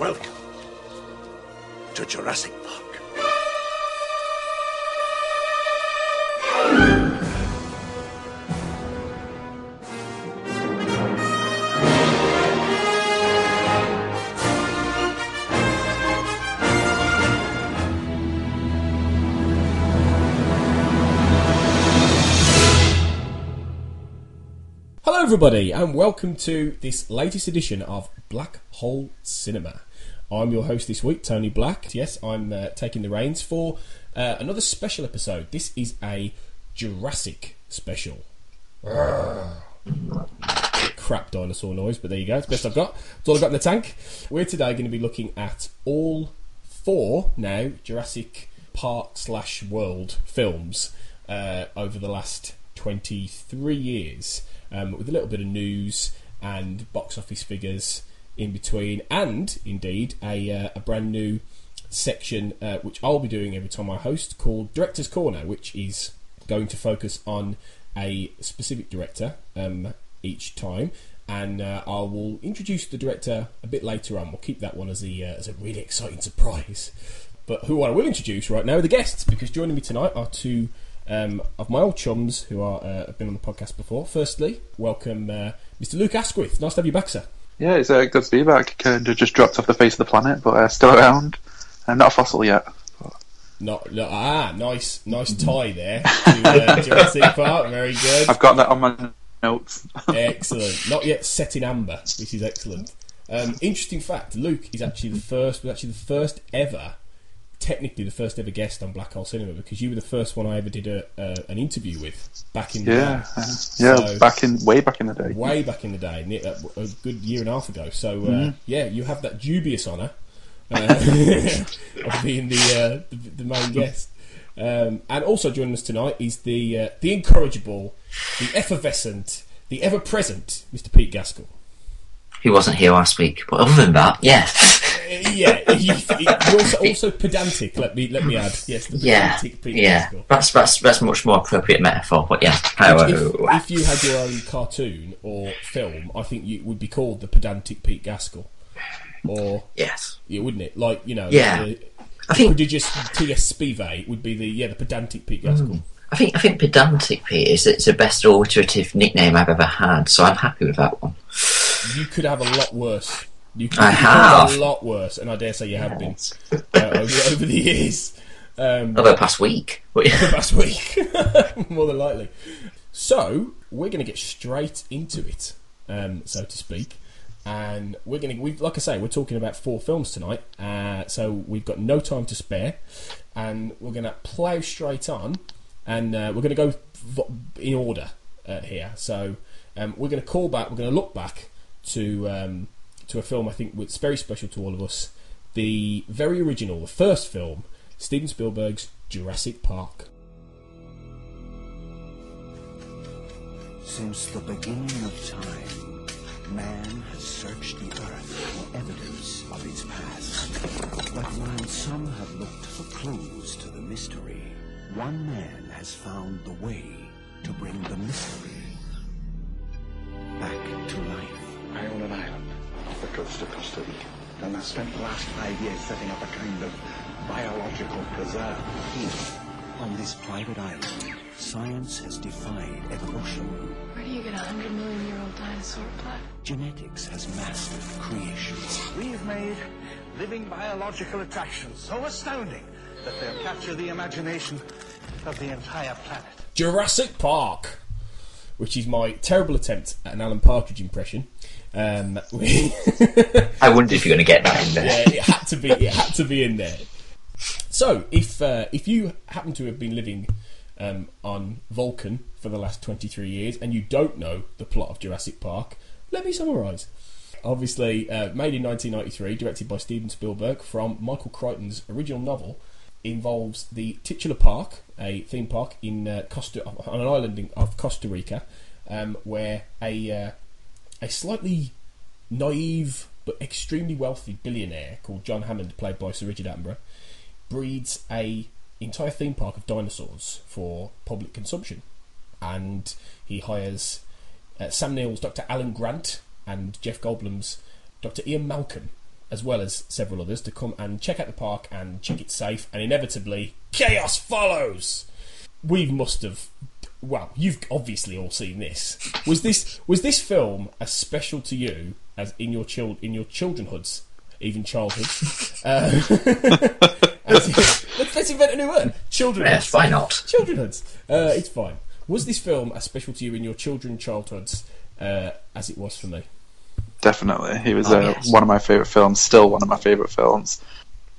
Welcome to Jurassic Park. Hello everybody and welcome to this latest edition of Black Hole Cinema. I'm your host this week, Tony Black. Yes, I'm taking the reins for another special episode. This is a Jurassic special. Crap dinosaur noise, but there you go. It's the best I've got. It's all I've got in the tank. We're today going to be looking at all four now Jurassic Park/World films over the last 23 years, with a little bit of news and box office figures in between, and indeed a brand new section which I'll be doing every time I host, called Director's Corner, which is going to focus on a specific director each time, and I will introduce the director a bit later on. We'll keep that one as a really exciting surprise. But who I will introduce right now are the guests, because joining me tonight are two of my old chums who are have been on the podcast before. Firstly, welcome Mr. Luke Asquith. Nice to have you back, sir. Yeah, it's good to be back. Kind of just dropped off the face of the planet, but still around. I'm not a fossil yet. But... nice tie there to Jurassic Park. Very good. I've got that on my notes. Excellent. Not yet set in amber. This is excellent. Interesting fact: Luke is actually the first ever guest on Black Hole Cinema, because you were the first one I ever did an interview with back in the day. Way back in the day, a good year and a half ago. So you have that dubious honour of being the main guest. And also joining us tonight is the incorrigible, the effervescent, the ever present Mr. Pete Gaskell. He wasn't here last week, but other than that, yeah. Yeah, also pedantic. Let me add. Yes, the pedantic. Yeah, that's much more appropriate metaphor. But yeah, if you had your own cartoon or film, I think you would be called the pedantic Pete Gaskell. Or yes, yeah, wouldn't it? Like, you know, I think prodigious T.S. Spivey would be the pedantic Pete Gaskell. I think pedantic Pete is the best alliterative nickname I've ever had. So I'm happy with that one. You could have a lot worse. You have a lot worse, and I dare say you have been over the years. Over the past week. More than likely. So, we're going to get straight into it, so to speak. And we're talking about four films tonight, so we've got no time to spare. And we're going to plough straight on, and we're going to go in order here. So, we're going to look back to a film I think that's very special to all of us, the very original, the first film, Steven Spielberg's Jurassic Park. Since the beginning of time, man has searched the earth for evidence of his past. But while some have looked for clues to the mystery, one man has found the way to bring the mystery back to life. I own an island off the coast of Costa Rica, and I've spent the last 5 years setting up a kind of biological preserve here. On this private island, Science has defied evolution. Where do you get 100-million-year-old dinosaur blood? Genetics has mastered creation. We've made living biological attractions so astounding that they'll capture the imagination of the entire planet. Jurassic Park, which is my terrible attempt at an Alan Partridge impression. I wondered if you were going to get that in there. Yeah, it had to be in there. So, if you happen to have been living on Vulcan for the last 23 years and you don't know the plot of Jurassic Park, let me summarise. Obviously, made in 1993, directed by Steven Spielberg from Michael Crichton's original novel, involves the titular park, a theme park in on an island of Costa Rica, where a slightly naive but extremely wealthy billionaire called John Hammond, played by Sir Richard Attenborough, breeds a entire theme park of dinosaurs for public consumption. And he hires Sam Neill's Dr. Alan Grant and Jeff Goldblum's Dr. Ian Malcolm, as well as several others, to come and check out the park and check it safe, and inevitably, chaos follows! We must have... Well, you've obviously all seen this. Was this film as special to you as in your childrenhoods, even childhood? Let's invent a new word. Childrenhoods. Yes, why not? Childrenhoods. It's fine. Was this film as special to you in your childhoods as it was for me? Definitely. He was one of my favourite films, still one of my favourite films.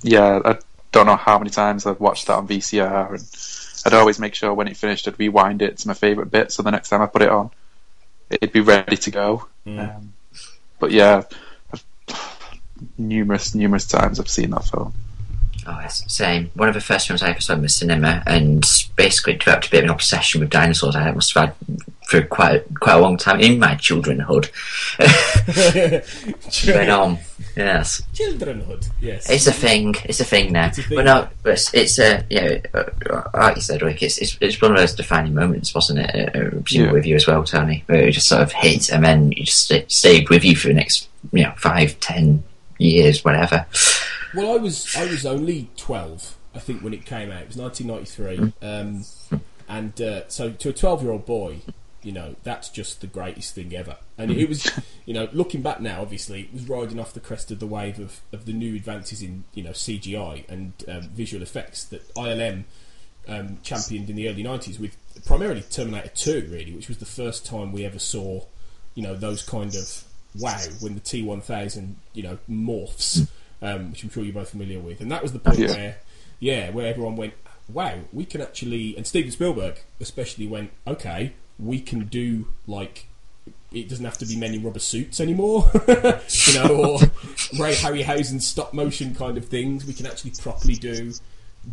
Yeah, I don't know how many times I've watched that on VCR, and I'd always make sure when it finished I'd rewind it to my favourite bit, so the next time I put it on it'd be ready to go. But yeah, numerous times I've seen that film. Oh, it's the same. One of the first films I ever saw in the cinema, and basically developed a bit of an obsession with dinosaurs. I must have had for quite a long time in my childrenhood. Went on, yes. Childrenhood, yes. It's a thing. It's a thing now. But no, it's a like you said, Rick. It's one of those defining moments, wasn't it? With you as well, Tony. Where it just sort of hit, and then you just stayed with you for the next 5, 10 years, whatever. Well, I was only 12, I think, when it came out. It was 1993, so to a 12-year-old boy, that's just the greatest thing ever. And it was, looking back now, obviously, it was riding off the crest of the wave of the new advances in CGI and visual effects that ILM championed in the early 90s with primarily Terminator 2, really, which was the first time we ever saw, those kind of wow when the T-1000, morphs. Which I'm sure you're both familiar with, and that was the point where everyone went, "Wow, we can actually." And Steven Spielberg especially went, "Okay, we can do it doesn't have to be men in rubber suits anymore, or Ray Harryhausen stop motion kind of things. We can actually properly do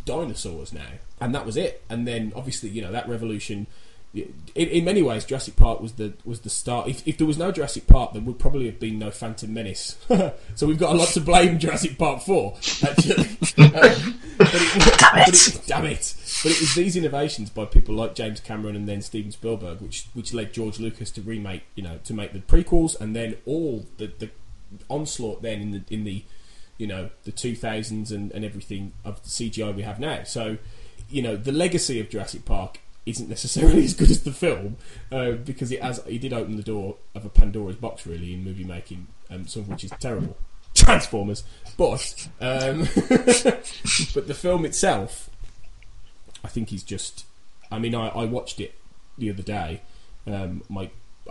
dinosaurs now." And that was it. And then obviously, that revolution. In many ways, Jurassic Park was the start. If there was no Jurassic Park, there would probably have been no Phantom Menace. So we've got a lot to blame Jurassic Park for, actually. Damn it! But it was these innovations by people like James Cameron and then Steven Spielberg, which led George Lucas to remake, to make the prequels, and then all the onslaught then in the the 2000s and everything of the CGI we have now. So, the legacy of Jurassic Park isn't necessarily as good as the film, because it did open the door of a Pandora's box, really, in movie making, some of which is terrible. Transformers, but but the film itself, I think, is just. I mean, I watched it the other day. I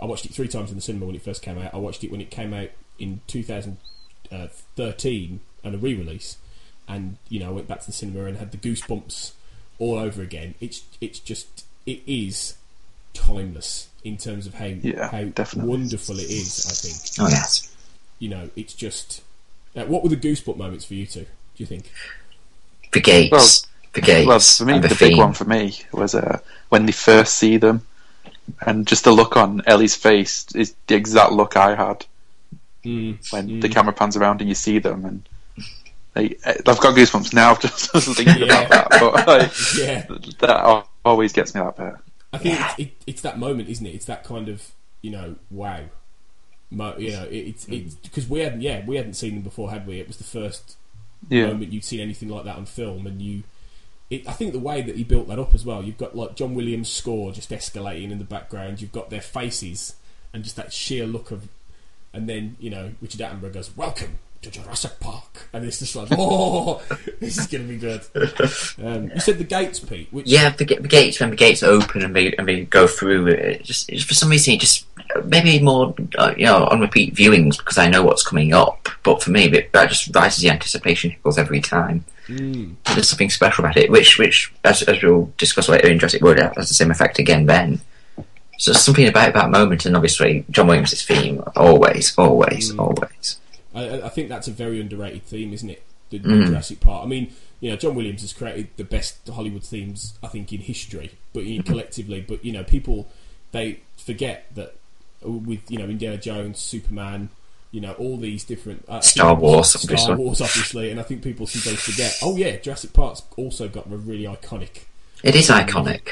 watched it 3 times in the cinema when it first came out. I watched it when it came out in 2013 on a re-release, and I went back to the cinema and had the goosebumps all over again. It is timeless in terms of how definitely wonderful it is, I think. Oh yes. It's just what were the goosebump moments for you two, do you think? The gates. Well, for me, the big one for me was when they first see them, and just the look on Ellie's face is the exact look I had when the camera pans around and you see them, and I've got goosebumps now just thinking about that, but that always gets me that bit. I think it's that moment, isn't it? It's that kind of wow, it's because we hadn't seen them before, had we? It was the first moment you'd seen anything like that on film, and you I think the way that he built that up as well, you've got like John Williams' score just escalating in the background, you've got their faces and just that sheer look of, and then, you know, Richard Attenborough goes, "Welcome to Jurassic Park," and it's just like, "Oh, this is going to be good." You said the gates, Pete. Which... Yeah, the gates, when the gates open and they go through it. Just for some reason, just maybe more, you know, on repeat viewings because I know what's coming up. But for me, that just rises the anticipation hickles every time. Mm. There's something special about it, which as we'll discuss later in Jurassic World, has the same effect again then. So there's something about that moment, and obviously John Williams' theme, always, always. I think that's a very underrated theme, isn't it? The Jurassic Park. I mean, you know, John Williams has created the best Hollywood themes, I think, in history, but collectively. But, you know, people, they forget that with, you know, Indiana Jones, Superman, you know, all these different... Star Wars, obviously. And I think people sometimes forget, oh, yeah, Jurassic Park's also got a really iconic... It is iconic.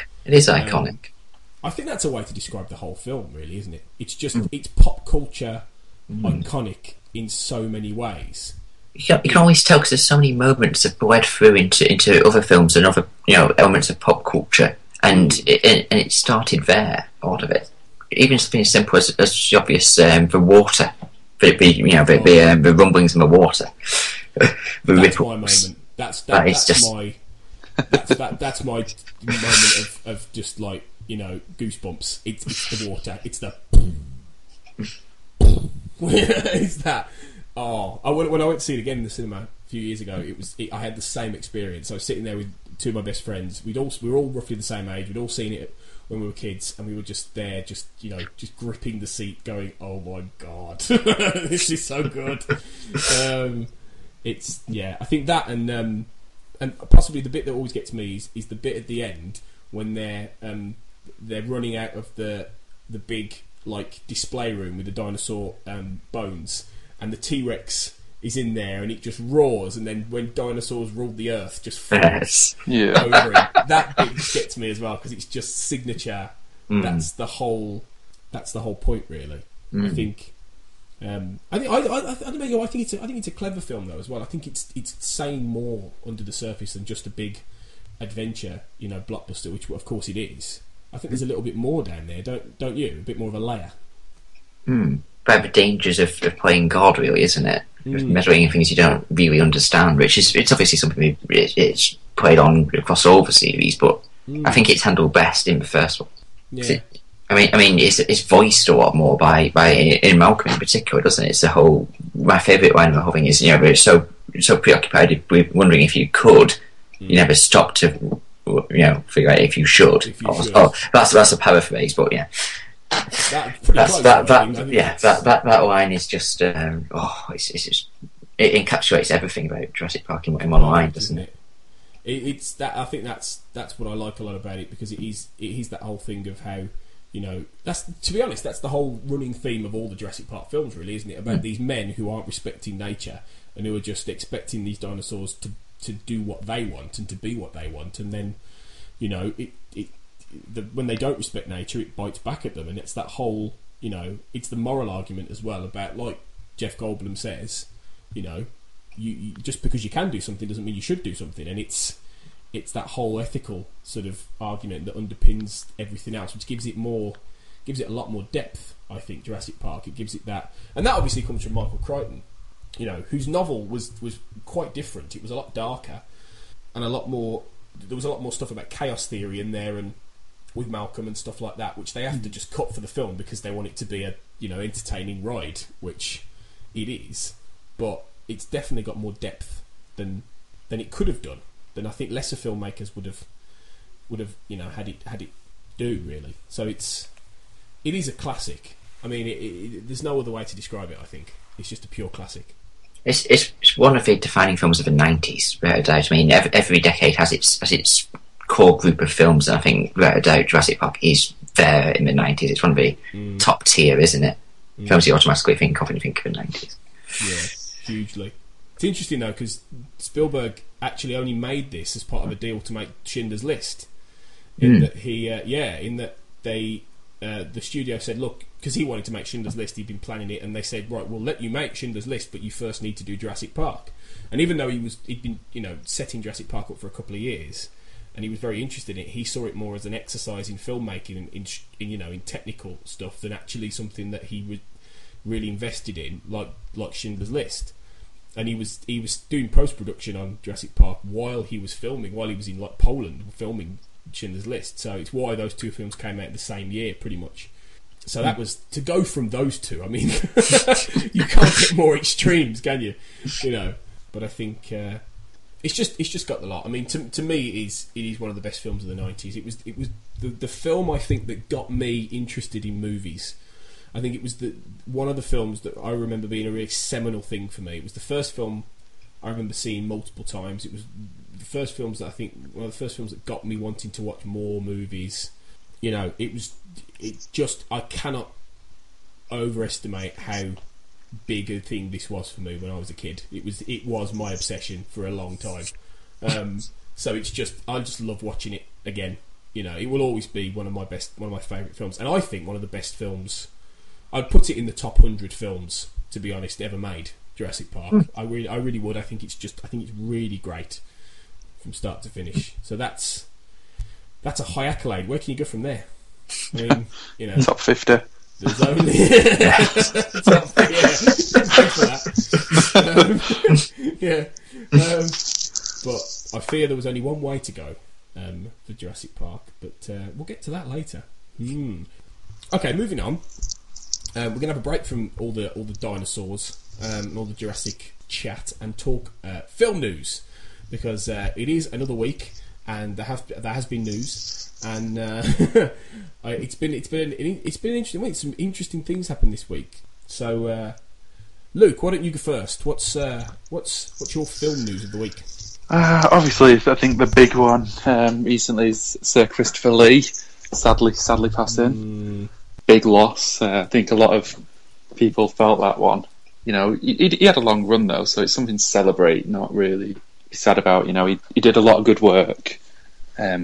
I think that's a way to describe the whole film, really, isn't it? It's just, it's pop culture iconic in so many ways. You can always tell because there's so many moments that bled through into other films and other, you know, elements of pop culture. And it started there, all of it. Even something as simple as obvious, the water. The rumblings in the water. That's my moment. That's my moment of just like, you know, goosebumps. It's the water. It's the. It's that. Oh, when I went to see it again in the cinema a few years ago, I had the same experience. I was sitting there with two of my best friends. We were all roughly the same age. We'd all seen it when we were kids, and we were just there, just gripping the seat, going, "Oh my god, this is so good." It's, yeah, I think that, and possibly the bit that always gets me is the bit at the end when they're running out of the big like display room with the dinosaur bones, and the T-Rex is in there and it just roars, and then when dinosaurs ruled the earth, just falls over it. That bit gets me as well because it's just signature. That's the whole point, really. I think it's a clever film though as well. I think it's saying more under the surface than just a big adventure, you know, blockbuster, which of course it is. I think there's a little bit more down there, don't you? A bit more of a layer. About the dangers of playing God, really, isn't it? Meddling in things you don't really understand, which is, it's obviously something it's played on across all the series, but I think it's handled best in the first one. Yeah. I mean, it's voiced a lot more by in Malcolm in particular, doesn't it? It's the whole, my favourite line of the whole thing is, you know, it's so preoccupied with wondering if you could, you never stop to, you know, figure out if you should. That's a paraphrase, but yeah. That line is just it encapsulates everything about Jurassic Park in one line, doesn't it? It's that, I think that's what I like a lot about it, because it is that whole thing of how, you know, that's, to be honest, that's the whole running theme of all the Jurassic Park films, really, isn't it? About these men who aren't respecting nature and who are just expecting these dinosaurs to do what they want and to be what they want, and then, you know, when they don't respect nature, it bites back at them. And it's that whole, you know, it's the moral argument as well about, like Jeff Goldblum says, you know, you just because you can do something doesn't mean you should do something. And it's that whole ethical sort of argument that underpins everything else, which gives it a lot more depth, I think, Jurassic Park. It gives it that, and that obviously comes from Michael Crichton, you know, whose novel was quite different. It was a lot darker and there was a lot more stuff about chaos theory in there, and with Malcolm and stuff like that, which they have to just cut for the film because they want it to be a, you know, entertaining ride, which it is. But it's definitely got more depth than it could have done, than I think lesser filmmakers would have, you know, had it do, really. So it is a classic. I mean, there's no other way to describe it. I think it's just a pure classic. It's one of the defining films of the 90s, without a doubt. I mean, every decade has its core group of films, and I think without a doubt Jurassic Park is there in the 90s. It's one of the top tier, isn't it? Films you automatically think of when you think of the 90s. Yeah, hugely. It's interesting though, because Spielberg actually only made this as part of a deal to make Schindler's List, in that he the studio said, look, because he wanted to make Schindler's List, he'd been planning it, and they said, right, we'll let you make Schindler's List, but you first need to do Jurassic Park. And even though he'd been, you know, setting Jurassic Park up for a couple of years, and he was very interested in it. He saw it more as an exercise in filmmaking and in technical stuff than actually something that he was really invested in, like Schindler's List. And he was doing post-production on Jurassic Park while he was in like Poland filming Schindler's List. So it's why those two films came out the same year, pretty much. So that was to go from those two. I mean, you can't get more extremes, can you? You know, but I think it's just got the lot. I mean, to me, it is one of the best films of the 90s. It was the film I think that got me interested in movies. I think it was one of the films that I remember being a really seminal thing for me. It was the first film I remember seeing multiple times. It was the first films that I think one of the first films that got me wanting to watch more movies. You know, I cannot overestimate how big a thing this was for me when I was a kid. It was my obsession for a long time. So I just love watching it again. You know, it will always be one of my favourite films, and I think one of the best films. I'd put it in the top 100 films, to be honest, ever made. Jurassic Park. I really would. I think it's really great from start to finish. So that's a high accolade. Where can you go from there? I mean, you know, top 50. There's only top, yeah. Thanks for that. But I fear there was only one way to go for Jurassic Park. But we'll get to that later. Okay, moving on. We're going to have a break from all the dinosaurs and all the Jurassic chat and talk film news, because it is another week and there has been news, and it's been an interesting week. Some interesting things happened this week. So Luke, why don't you go first? What's your film news of the week? Obviously, I think the big one recently is Sir Christopher Lee sadly passing. Big loss. I think a lot of people felt that one. You know, he had a long run though, so it's something to celebrate, not really be sad about. You know, he did a lot of good work, a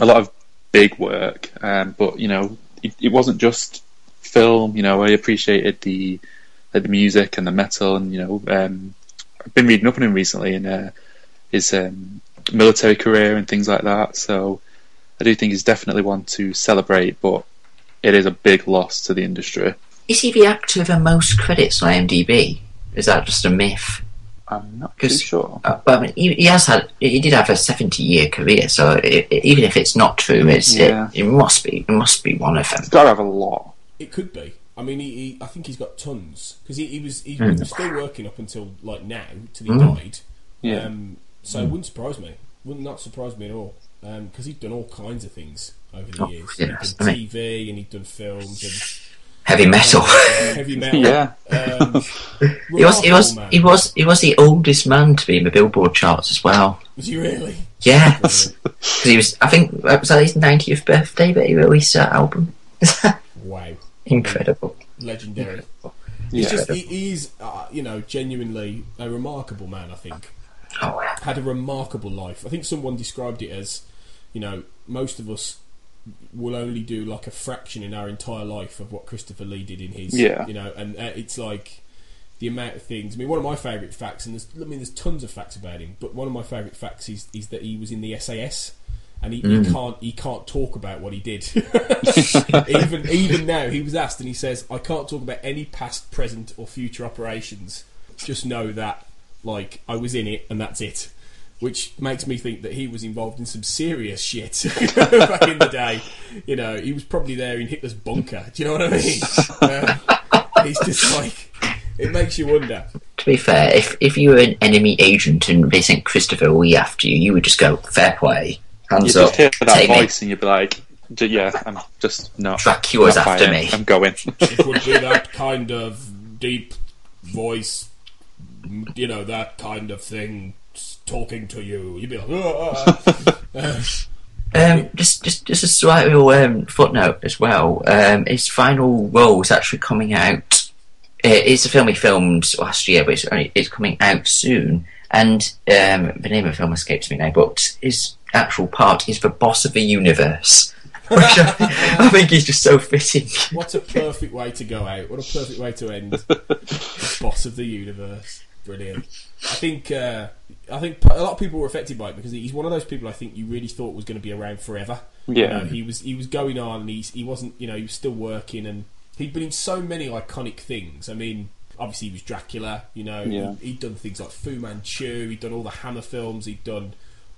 lot of big work, but you know, it wasn't just film. You know, I appreciated the music and the metal, and you know, I've been reading up on him recently and his military career and things like that. So I do think he's definitely one to celebrate, but it is a big loss to the industry. Is he the actor with the most credits on IMDb? Is that just a myth? I'm not too sure. I mean, he did have a 70-year career, so even if it's not true, it must be one of them. He's got to have a lot. It could be. I mean, I think he's got tons, because he was still working up until like now, till he died. Yeah. So it wouldn't surprise me. Would not surprise me at all, because he'd done all kinds of things over the years. Yes. He'd done TV and he'd done films and heavy metal. Yeah. He was the oldest man to be in the Billboard charts as well. Was he really? Yeah. Because he was, I think it was at his 90th birthday that he released that album. Wow. Incredible. Legendary. He is you know, genuinely a remarkable man, I think. Oh, yeah. Had a remarkable life. I think someone described it as, you know, most of us will only do like a fraction in our entire life of what Christopher Lee did in his, you know, and it's like the amount of things. I mean, one of my favourite facts, and there's tons of facts about him, but one of my favourite facts is that he was in the SAS, and he can't talk about what he did. even now, he was asked and he says, "I can't talk about any past, present, or future operations. Just know that, like, I was in it, and that's it." Which makes me think that he was involved in some serious shit back in the day. You know, he was probably there in Hitler's bunker. Do you know what I mean? He's just like, it makes you wonder. To be fair, if you were an enemy agent and they sent Christopher Lee after you, you would just go, fair play, hands up. You'd just hear that voice and you'd be like, yeah, I'm just not. Dracula's after me. I'm going. It would be that kind of deep voice, you know, that kind of thing. Talking to you, you'd be like, just a slight little footnote as well. His final role is actually coming out. It's a film he filmed last year, but it's coming out soon. And the name of the film escapes me now, but his actual part is the boss of the universe. Which I think he's just so fitting. What a perfect way to go out! What a perfect way to end. The boss of the universe. Brilliant. I think I think a lot of people were affected by it because he's one of those people I think you really thought was going to be around forever. Yeah, you know, he was going on, and he wasn't. You know, he was still working, and he'd been in so many iconic things. I mean, obviously he was Dracula. You know, yeah. He'd done things like Fu Manchu. He'd done all the Hammer films. He'd done.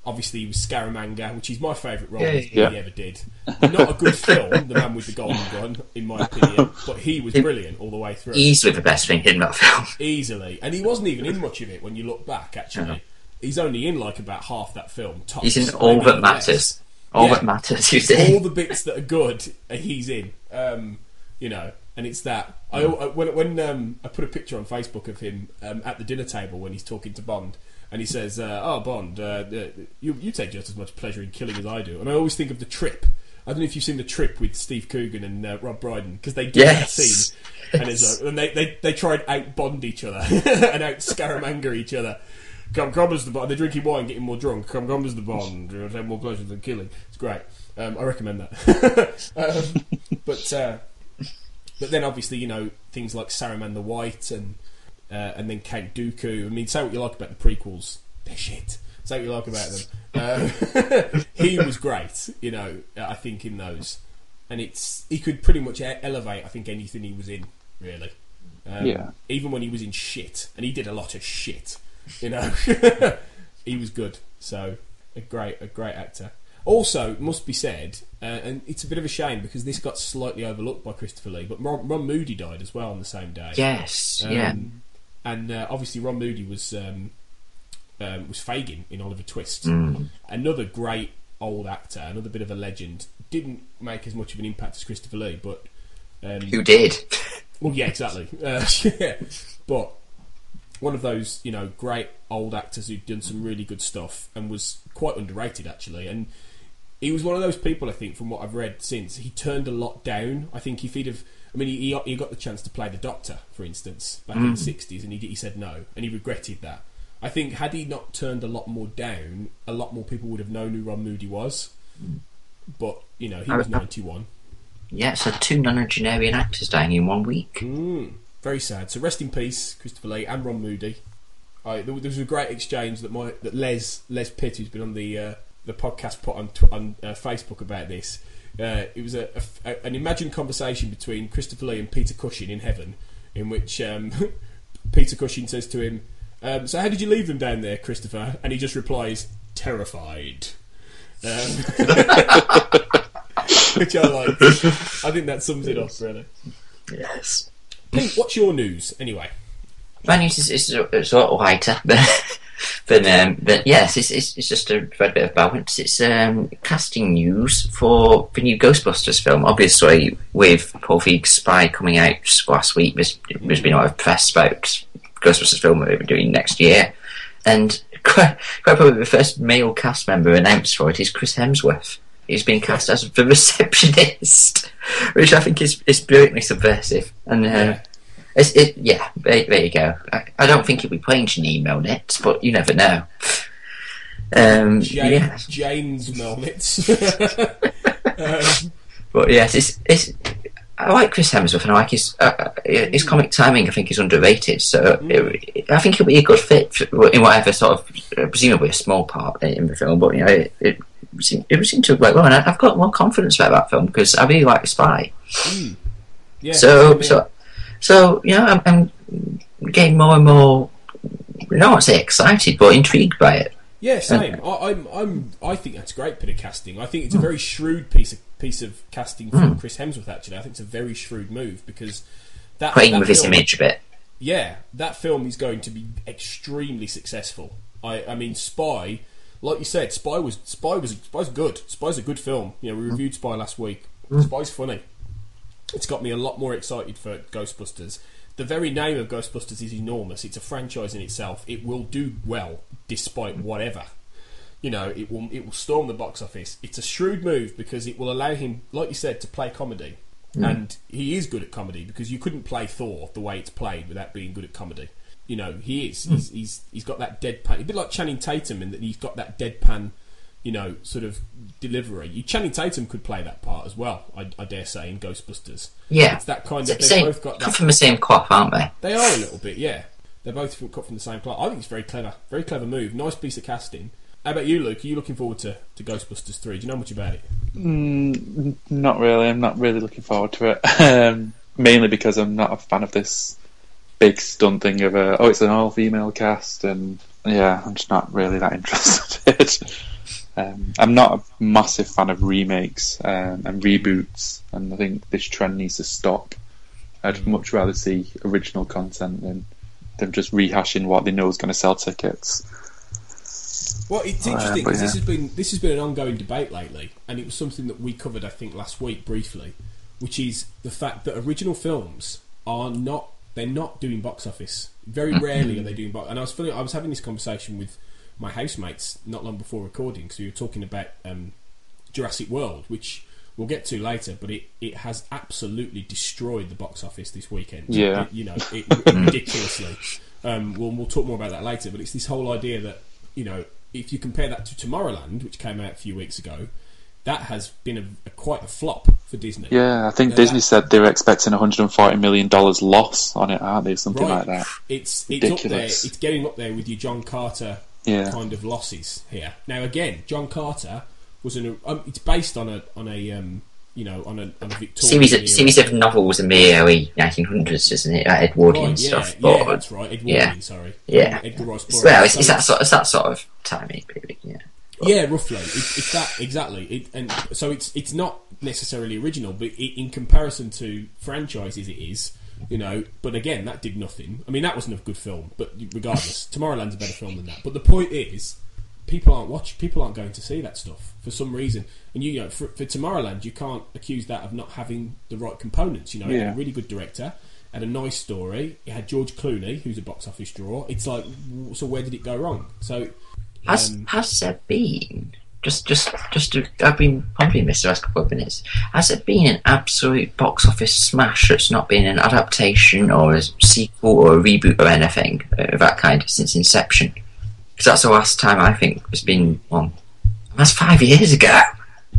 Obviously, he was Scaramanga, which is my favourite role he ever did. Not a good film, The Man with the Golden Gun, in my opinion, but he was brilliant all the way through. Easily the best thing in that film. Easily. And he wasn't even in much of it when you look back, actually. No. He's only in, like, about half that film. Tops, he's in all that matters. All that matters, you see. All the bits that are good, he's in. You know, and it's that. When I put a picture on Facebook of him at the dinner table when he's talking to Bond, and he says, "Oh, Bond, you take just as much pleasure in killing as I do." And I always think of The Trip. I don't know if you've seen The Trip with Steve Coogan and Rob Brydon, because they did that scene, and it's like, and they try and out Bond each other and out Scaramanga each other. Come as the Bond. They're drinking wine, getting more drunk. Come as the Bond. You'll have more pleasure than killing. It's great. I recommend that. But then obviously, you know, things like Saruman the White and then Count Dooku. I mean, say what you like about the prequels, they're shit. Say what you like about them. He was great, you know, I think, in those. And he could pretty much elevate, I think, anything he was in, really. Even when he was in shit, and he did a lot of shit, you know. He was good. So, a great actor. Also, must be said, and it's a bit of a shame because this got slightly overlooked by Christopher Lee, but Ron Moody died as well on the same day. Yes, And obviously Ron Moody was Fagin in Oliver Twist. Mm. Another great old actor, another bit of a legend. Didn't make as much of an impact as Christopher Lee, but... who did? Well, yeah, exactly. But one of those, you know, great old actors who'd done some really good stuff and was quite underrated, actually. And he was one of those people, I think, from what I've read since, he turned a lot down. I think if he'd have... I mean, he got the chance to play the Doctor, for instance, back in the 60s, and he said no, and he regretted that. I think had he not turned a lot more down, a lot more people would have known who Ron Moody was. But, you know, he was 91. Yeah, so 2 nonagenarian actors dying in 1 week. Very sad. So rest in peace, Christopher Lee and Ron Moody. There was a great exchange that Les Pitt, who's been on the podcast, put on Facebook about this. It was an imagined conversation between Christopher Lee and Peter Cushing in heaven, in which Peter Cushing says to him, "So how did you leave them down there, Christopher?" And he just replies, "Terrified." Which I like. I think that sums it up, really. Yes. Pete, what's your news anyway? My news is a lot lighter, but yes, it's just a bit of balance. It's casting news for the new Ghostbusters film. Obviously, with Paul Feig's Spy coming out last week, there's been a lot of press about Ghostbusters film that we're doing next year, and quite probably the first male cast member announced for it is Chris Hemsworth. He's been cast as the receptionist, which I think is brilliantly subversive. And there you go. I don't think he'll be playing Janine Melnitz, but you never know. James Melnitz. But yes, it's. I like Chris Hemsworth, and I like his comic timing. I think is underrated, so I think he'll be a good fit in whatever sort of presumably a small part in the film. But you know, it seemed to work well, and I've got more confidence about that film because I really like The Spy. Yeah, so you know, I'm getting more and more. I don't want to say excited, but intrigued by it. Yeah, same. I think that's a great bit of casting. I think it's a very shrewd piece of casting from Chris Hemsworth. Actually, I think it's a very shrewd move because that playing with his image a bit. Yeah, that film is going to be extremely successful. I mean, Spy, like you said, Spy's good. Spy's a good film. You know, we reviewed Spy last week. Spy's funny. It's got me a lot more excited for Ghostbusters. The very name of Ghostbusters is enormous. It's a franchise in itself. It will do well despite whatever. You know, it will storm the box office. It's a shrewd move because it will allow him, like you said, to play comedy. And he is good at comedy because you couldn't play Thor the way it's played without being good at comedy. You know, he is. He's got that deadpan. A bit like Channing Tatum in that he's got that deadpan, you know, sort of delivery. Channing Tatum could play that part as well, I dare say, in Ghostbusters. Yeah. It's that kind of... They've both got that... They're from the same cloth, aren't they? They are a little bit, yeah. They're both cut from the same cloth. I think it's very clever move. Nice piece of casting. How about you, Luke? Are you looking forward to Ghostbusters 3? Do you know much about it? Not really. I'm not really looking forward to it. Mainly because I'm not a fan of this big stunt thing of it's an all-female cast, and yeah, I'm just not really that interested. I'm not a massive fan of remakes and reboots, and I think this trend needs to stop. I'd much rather see original content than them just rehashing what they know is going to sell tickets. Well, it's interesting because this has been an ongoing debate lately, and it was something that we covered, I think, last week briefly, which is the fact that original films are not doing box office. Very rarely are they doing box. And I was having this conversation with my housemates not long before recording, because we were talking about Jurassic World, which we'll get to later, but it has absolutely destroyed the box office this weekend. Yeah, ridiculously. We'll talk more about that later, but it's this whole idea that, you know, if you compare that to Tomorrowland, which came out a few weeks ago, that has been quite a flop for Disney. Yeah, I think Disney said they were expecting $140 million loss on it, aren't they? Something like that. It's ridiculous. Up there. It's getting up there with your John Carter kind of losses here. Now, again, John Carter was it's based on a Victorian series of novels in the early 1900s, isn't it? Like Edwardian stuff. But, yeah, that's right. Edwardian. Yeah. Sorry. Yeah. Edgar Rice Burroughs. Well, it's that sort of timing period. Yeah. Yeah, roughly. It's that exactly, and so it's not necessarily original, but in comparison to franchises, it is. You know, but again, that did nothing. I mean, that wasn't a good film, but regardless, Tomorrowland's a better film than that. But the point is, people aren't going to see that stuff for some reason. And you know, for Tomorrowland, you can't accuse that of not having the right components. You know, it had a really good director, had a nice story. It had George Clooney, who's a box office draw. It's like, so where did it go wrong? So. Has there been I've been pondering this the last couple of minutes. Has it been an absolute box office smash that's not been an adaptation or a sequel or a reboot or anything of that kind since inception? Because that's the last time I think there's been one. That's 5 years ago.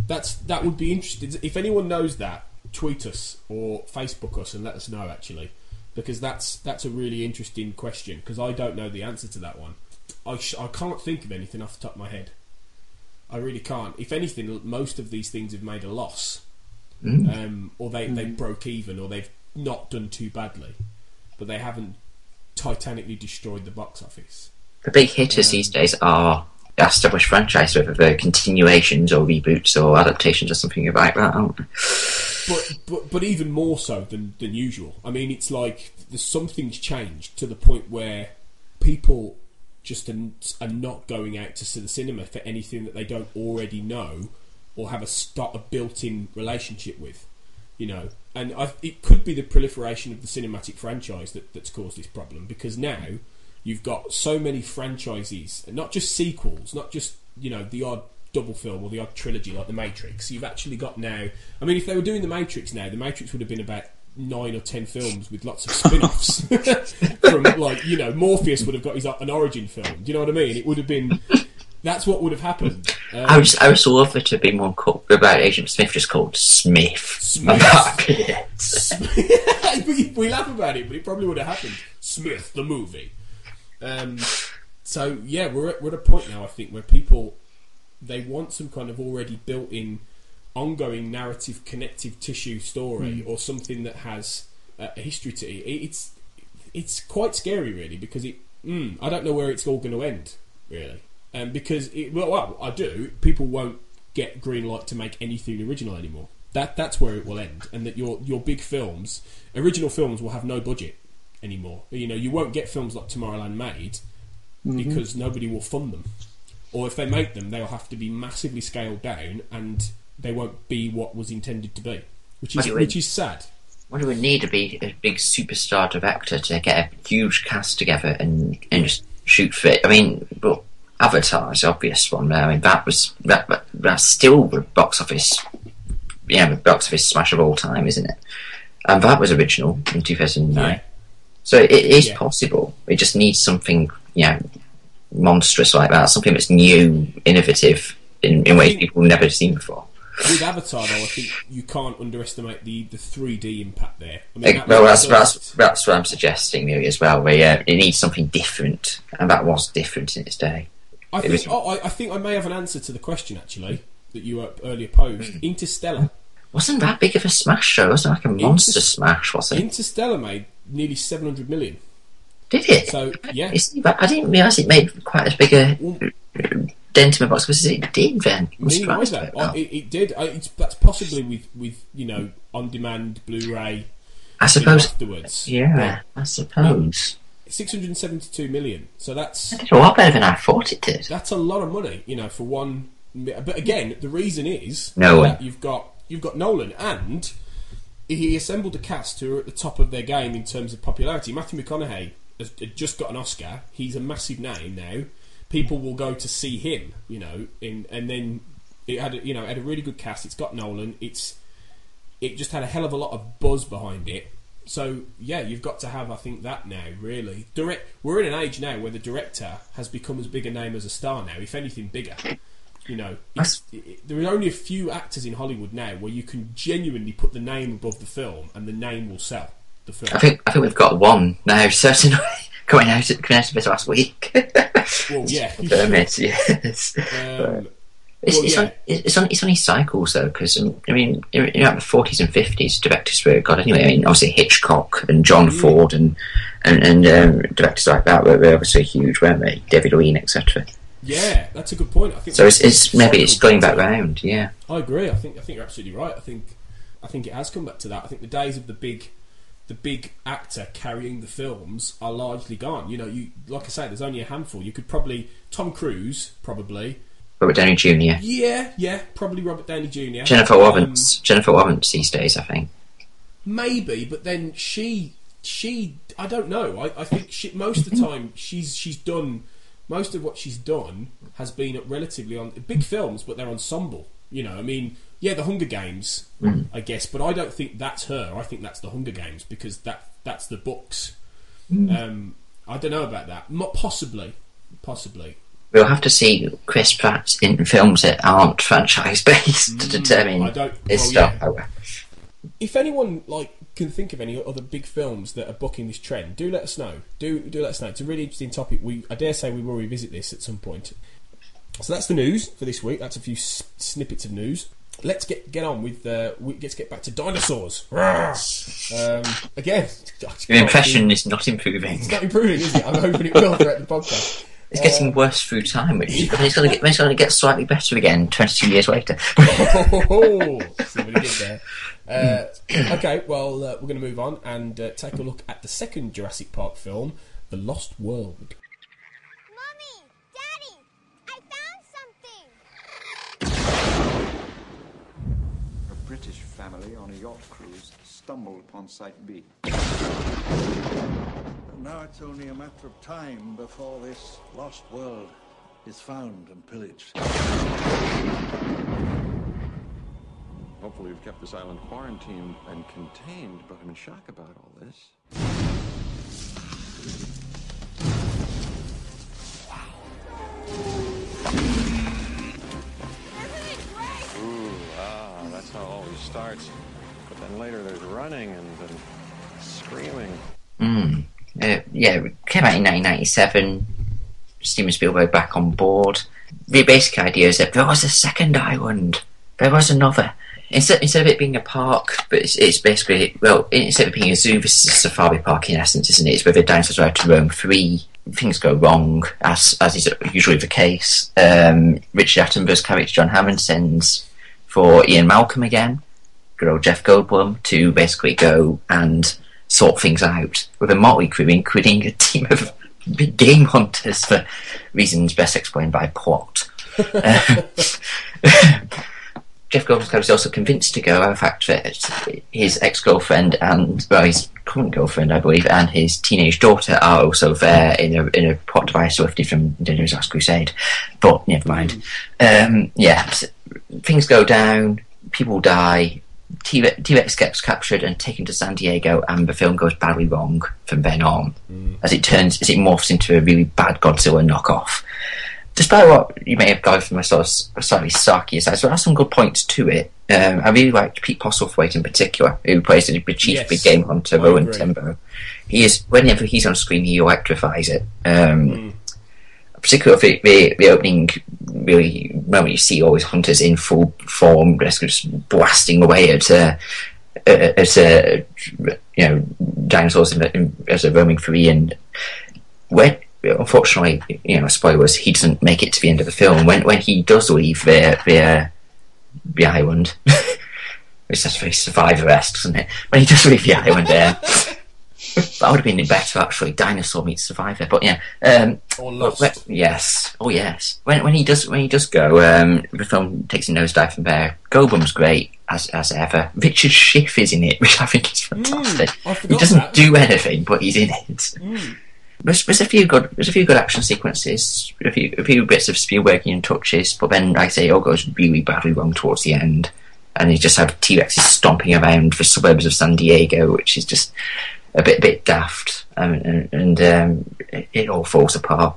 That would be interesting. If anyone knows that, tweet us or Facebook us and let us know, actually, because that's a really interesting question, because I don't know the answer to that one. I can't think of anything off the top of my head. I really can't. If anything, most of these things have made a loss, or they broke even, or they've not done too badly, but they haven't titanically destroyed the box office. The big hitters these days are established franchises, whether they're continuations or reboots or adaptations or something like that, aren't they? But even more so than usual. I mean, it's like something's changed to the point where people just are not going out to see the cinema for anything that they don't already know or have a built-in relationship with, you know. And it could be the proliferation of the cinematic franchise that's caused this problem, because now you've got so many franchises, and not just sequels, not just, you know, the odd double film or the odd trilogy like The Matrix. You've actually got now... I mean, if they were doing The Matrix now, The Matrix would have been about 9 or 10 films with lots of spin-offs. From, like, you know, Morpheus would have got an origin film. Do you know what I mean? It would have been... That's what would have happened. I would love it to be more cool about Agent Smith, just called Smith. We laugh about it, but it probably would have happened. Smith, the movie. So, yeah, we're at a point now, I think, where people... They want some kind of already built-in ongoing narrative connective tissue story or something that has a history to it. It's quite scary, really, because I don't know where it's all going to end, really, because I do, people won't get green light to make anything original anymore. That's where it will end, and that your big films, original films, will have no budget anymore. You know, you won't get films like Tomorrowland made because nobody will fund them, or if they make them, they'll have to be massively scaled down, and they won't be what was intended to be, which is sad. What do we need to be a big superstar director to get a huge cast together and just shoot for it? I mean, well, Avatar is the obvious one there. I mean, that's still the box office, the box office smash of all time, isn't it? And that was original in 2009, so it is possible. It just needs something, monstrous like that, something that's new, innovative in ways people have never seen before. With Avatar, though, I think you can't underestimate the 3D impact there. I mean, that's what I'm suggesting really as well. It needs something different, and that was different in its day. I think I may have an answer to the question actually that you earlier posed. Interstellar wasn't that big of a smash though. It wasn't like a monster smash, was it? Interstellar made nearly 700 million. Did it? So yeah, I didn't realise it made quite as big a dent in my box because it did then. Me neither. It did. That's possibly with on-demand Blu-ray. I suppose afterwards. Yeah, I suppose. 672 million. So that's a lot better than I thought it did. That's a lot of money, for one. But again, the reason is that you've got Nolan, and he assembled a cast who are at the top of their game in terms of popularity. Matthew McConaughey has just got an Oscar. He's a massive name now. People will go to see him, and then it had a really good cast. It's got Nolan. It just had a hell of a lot of buzz behind it. So yeah, you've got to have, I think, that now really. We're in an age now where the director has become as big a name as a star now, if anything bigger. There are only a few actors in Hollywood now where you can genuinely put the name above the film, and the name will sell the film. I think we've got one now, certainly coming out of this last week. Well, yeah, yes. It's on his cycles though, because the 40s and 50s directors were God anyway. I mean, obviously Hitchcock and John Ford and directors like that were obviously huge, weren't they? David Lean, etc. Yeah, that's a good point. I think so. It's going back round. Yeah, I agree. I think you're absolutely right. I think it has come back to that. I think the days of the big actor carrying the films are largely gone. You like I say, there's only a handful. You could probably Tom Cruise, probably. Robert Downey Jr. Yeah, probably Robert Downey Jr. Jennifer Lawrence these days, I think. Maybe, but then she I don't know. I think most of the time she's done most of what she's done has been at relatively on big films, but they're ensemble. The Hunger Games, I guess, but I don't think that's her. I think that's the Hunger Games because that's the books. I don't know about that. Possibly. We'll have to see Chris Pratt in films that aren't franchise-based to determine his stuff. Yeah. If anyone can think of any other big films that are bucking this trend, do let us know. Do let us know. It's a really interesting topic. I dare say we will revisit this at some point. So that's the news for this week. That's a few snippets of news. Let's get on with let's get back to dinosaurs. Again, your impression is not improving. It's not improving, is it? I'm hoping it will throughout the podcast. It's getting worse through time, and it's going to get slightly better again 22 years later. See what he did there. Okay, well, we're going to move on and take a look at the second Jurassic Park film, The Lost World. Mummy! Daddy! I found something! A British family on a yacht cruise stumbled upon Site B. Now it's only a matter of time before this lost world is found and pillaged. Hopefully we've kept this island quarantined and contained, but I'm in shock about all this. Wow. Isn't it great? That's how it always starts. But then later there's running and screaming. It came out in 1997. Steven Spielberg back on board. The basic idea is that there was a second island. There was another. Instead of it being a park, but it's basically, well, instead of being a zoo, this is a safari park in essence, isn't it? It's where the dinosaurs are out to roam free. Things go wrong, as is usually the case. Richard Attenborough's character, John Hammond, sends for Ian Malcolm again, good old Jeff Goldblum, to basically go and sort things out with a motley crew, including a team of big game hunters for reasons best explained by plot. Jeff Goldblum's character is also convinced to go by the fact that his ex-girlfriend and, well, his current girlfriend, I believe, and his teenage daughter are also there in a plot device lifted from Indiana's Last Crusade. But never mind. Things go down, people die. T-Rex gets captured and taken to San Diego, and the film goes badly wrong from then on, as it morphs into a really bad Godzilla knockoff. despite what you may have gathered from my sort of slightly sarky side, so it has some good points to it. I really liked Pete Postlethwaite in particular, who plays the chief big game hunter, Rowan Tembo. He is, whenever he's on screen, he electrifies it. Particularly the opening really moment you see all his hunters in full form, just blasting away at you know, dinosaurs as a roaming free, and when, unfortunately, you know, spoilers, he doesn't make it to the end of the film. When he does leave the island, it's just very Survivor-esque, isn't it? When he does leave the island there. That would have been better, actually. Dinosaur meets Survivor, but yeah. Or Lost. Yes. Oh, yes. When he does go, the film takes a nosedive from there. Goldblum's great as ever. Richard Schiff is in it, which I think is fantastic. He doesn't do anything, but he's in it. There's a few good action sequences, a few bits of Spielbergian touches, but then, like I say, it all goes really badly wrong towards the end, and you just have T-Rexes stomping around the suburbs of San Diego, which is just a bit daft, and it all falls apart.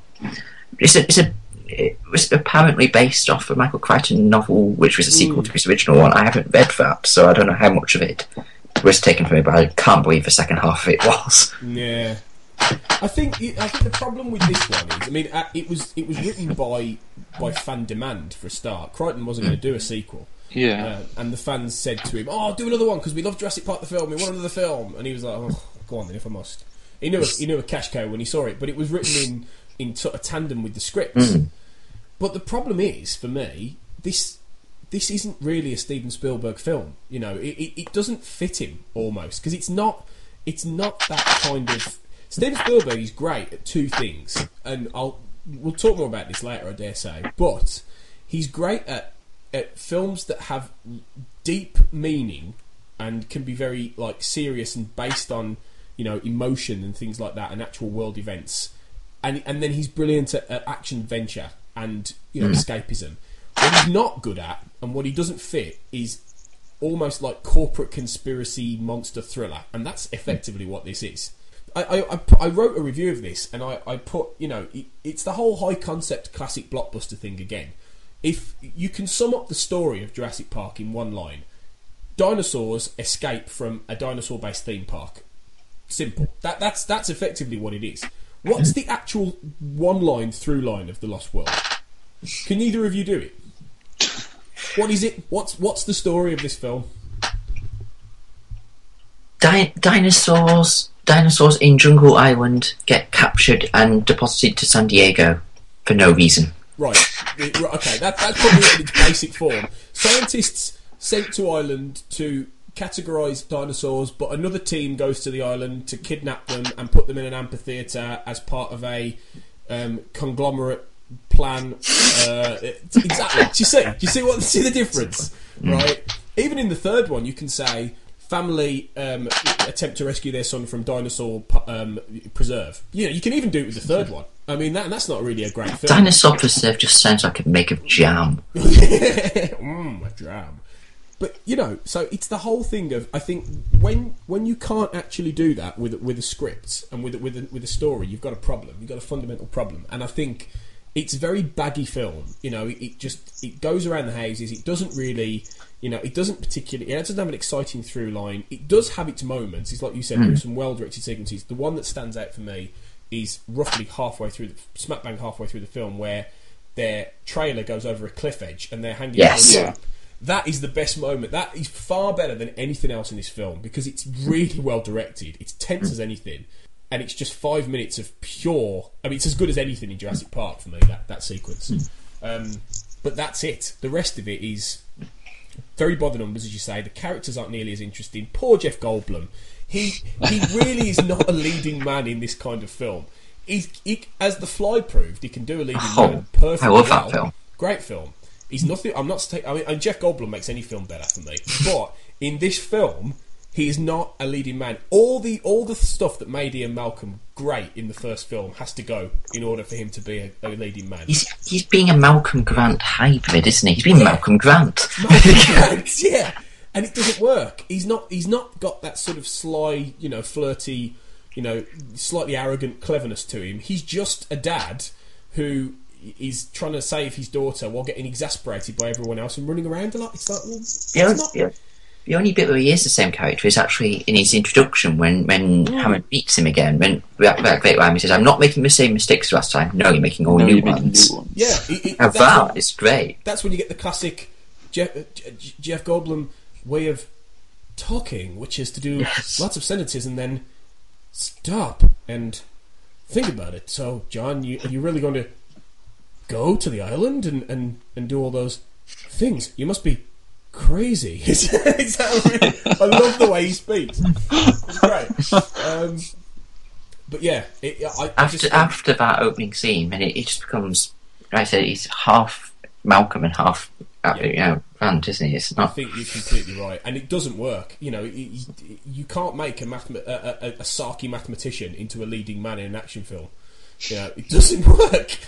It was apparently based off a Michael Crichton novel, which was a sequel to his original one. I haven't read that, so I don't know how much of it was taken from it, but I can't believe the second half of it was. Yeah. I think the problem with this one is, I mean, it was written by fan demand for a start. Crichton wasn't going to do a sequel. Yeah. And the fans said to him, "Oh, do another one because we love Jurassic Park the film. We want another film." And he was like, "Oh, go on then, if I must." He knew a cash cow when he saw it, but it was written in tandem with the scripts. But the problem is, for me, this isn't really a Steven Spielberg film. You know, it doesn't fit him almost because it's not that kind of. Steven Spielberg is great at two things, and we'll talk more about this later, I dare say. But he's great at films that have deep meaning and can be very like serious and based on, you know, emotion and things like that and actual world events. And then he's brilliant at action adventure and, you know, escapism. What he's not good at and what he doesn't fit is almost like corporate conspiracy monster thriller, and that's effectively what this is. I wrote a review of this, and I put, you know, it's the whole high concept classic blockbuster thing again. If you can sum up the story of Jurassic Park in one line, dinosaurs escape from a dinosaur-based theme park. Simple. That's effectively what it is. What's the actual one-line through line of The Lost World? Can either of you do it? What is it? What's the story of this film? Dinosaurs in Jungle Island get captured and deposited to San Diego for no reason. Right. Okay, that's probably in its basic form. Scientists sent to Ireland to categorise dinosaurs, but another team goes to the island to kidnap them and put them in an amphitheatre as part of a conglomerate plan. Exactly. Do you see the difference? Right. Even in the third one, you can say family attempt to rescue their son from dinosaur preserve. You know, you can even do it with the third one. I mean, that's not really a great film. Dinosaur preserve just sounds like a make of jam. A jam. But, you know, so it's the whole thing of, I think, when you can't actually do that with a script and with a story, you've got a problem. You've got a fundamental problem. And I think it's a very baggy film. You know, it goes around the houses. It doesn't really, you know, it doesn't have an exciting through line. It does have its moments. It's like you said, there are some well-directed sequences. The one that stands out for me is roughly smack bang halfway through the film, where their trailer goes over a cliff edge and they're hanging. Yes. Yeah. That is the best moment. That is far better than anything else in this film because it's really well directed. It's tense as anything, and it's just 5 minutes of pure. I mean, it's as good as anything in Jurassic Park for me. That sequence, but that's it. The rest of it is very by the numbers, as you say. The characters aren't nearly as interesting. Poor Jeff Goldblum. He really is not a leading man in this kind of film. He, as The Fly proved, he can do a leading man perfectly. I love that film. Great film. He's nothing. And Jeff Goldblum makes any film better for me. But in this film, he is not a leading man. All the stuff that made Ian Malcolm great in the first film has to go in order for him to be a leading man. He's being a Malcolm Grant hybrid, isn't he? He's being Malcolm Grant. Yeah. And it doesn't work. He's not got that sort of sly, you know, flirty, you know, slightly arrogant cleverness to him. He's just a dad who he's trying to save his daughter while getting exasperated by everyone else and running around a lot. It's like, well, the only bit where he is the same character is actually in his introduction when Hammond meets him again. When that great Hammond says, "I'm not making the same mistakes last time." No, you're making all new ones. Yeah, and that is great. That's when you get the classic Jeff Goldblum way of talking, which is to do lots of sentences and then stop and think about it. So, John, are you really going to go to the island and do all those things? You must be crazy. I love the way he speaks. It's great. But yeah, after that opening scene, and it just becomes, like I said, he's half Malcolm and half Grant, isn't he? It's not. I think you're completely right, and it doesn't work. You know, you can't make a sarky mathematician into a leading man in an action film. Yeah, it doesn't work. It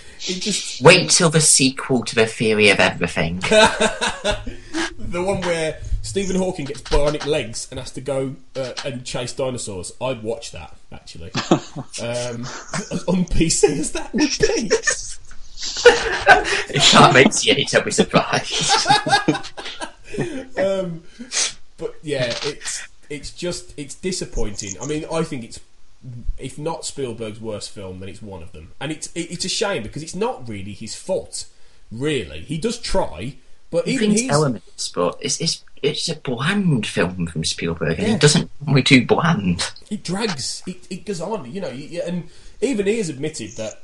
just wait till the sequel to The Theory of Everything, the one where Stephen Hawking gets bionic legs and has to go and chase dinosaurs. I'd watch that, actually. As un-PC as that would be. It can't make sense. I'll be surprised. But yeah, it's disappointing. I mean, I think it's, if not Spielberg's worst film, then it's one of them, and it's a shame because it's not really his fault. Really, he does try, but even his elements. But it's a bland film from Spielberg, and he doesn't really do bland. It drags. It goes on, you know, and even he has admitted that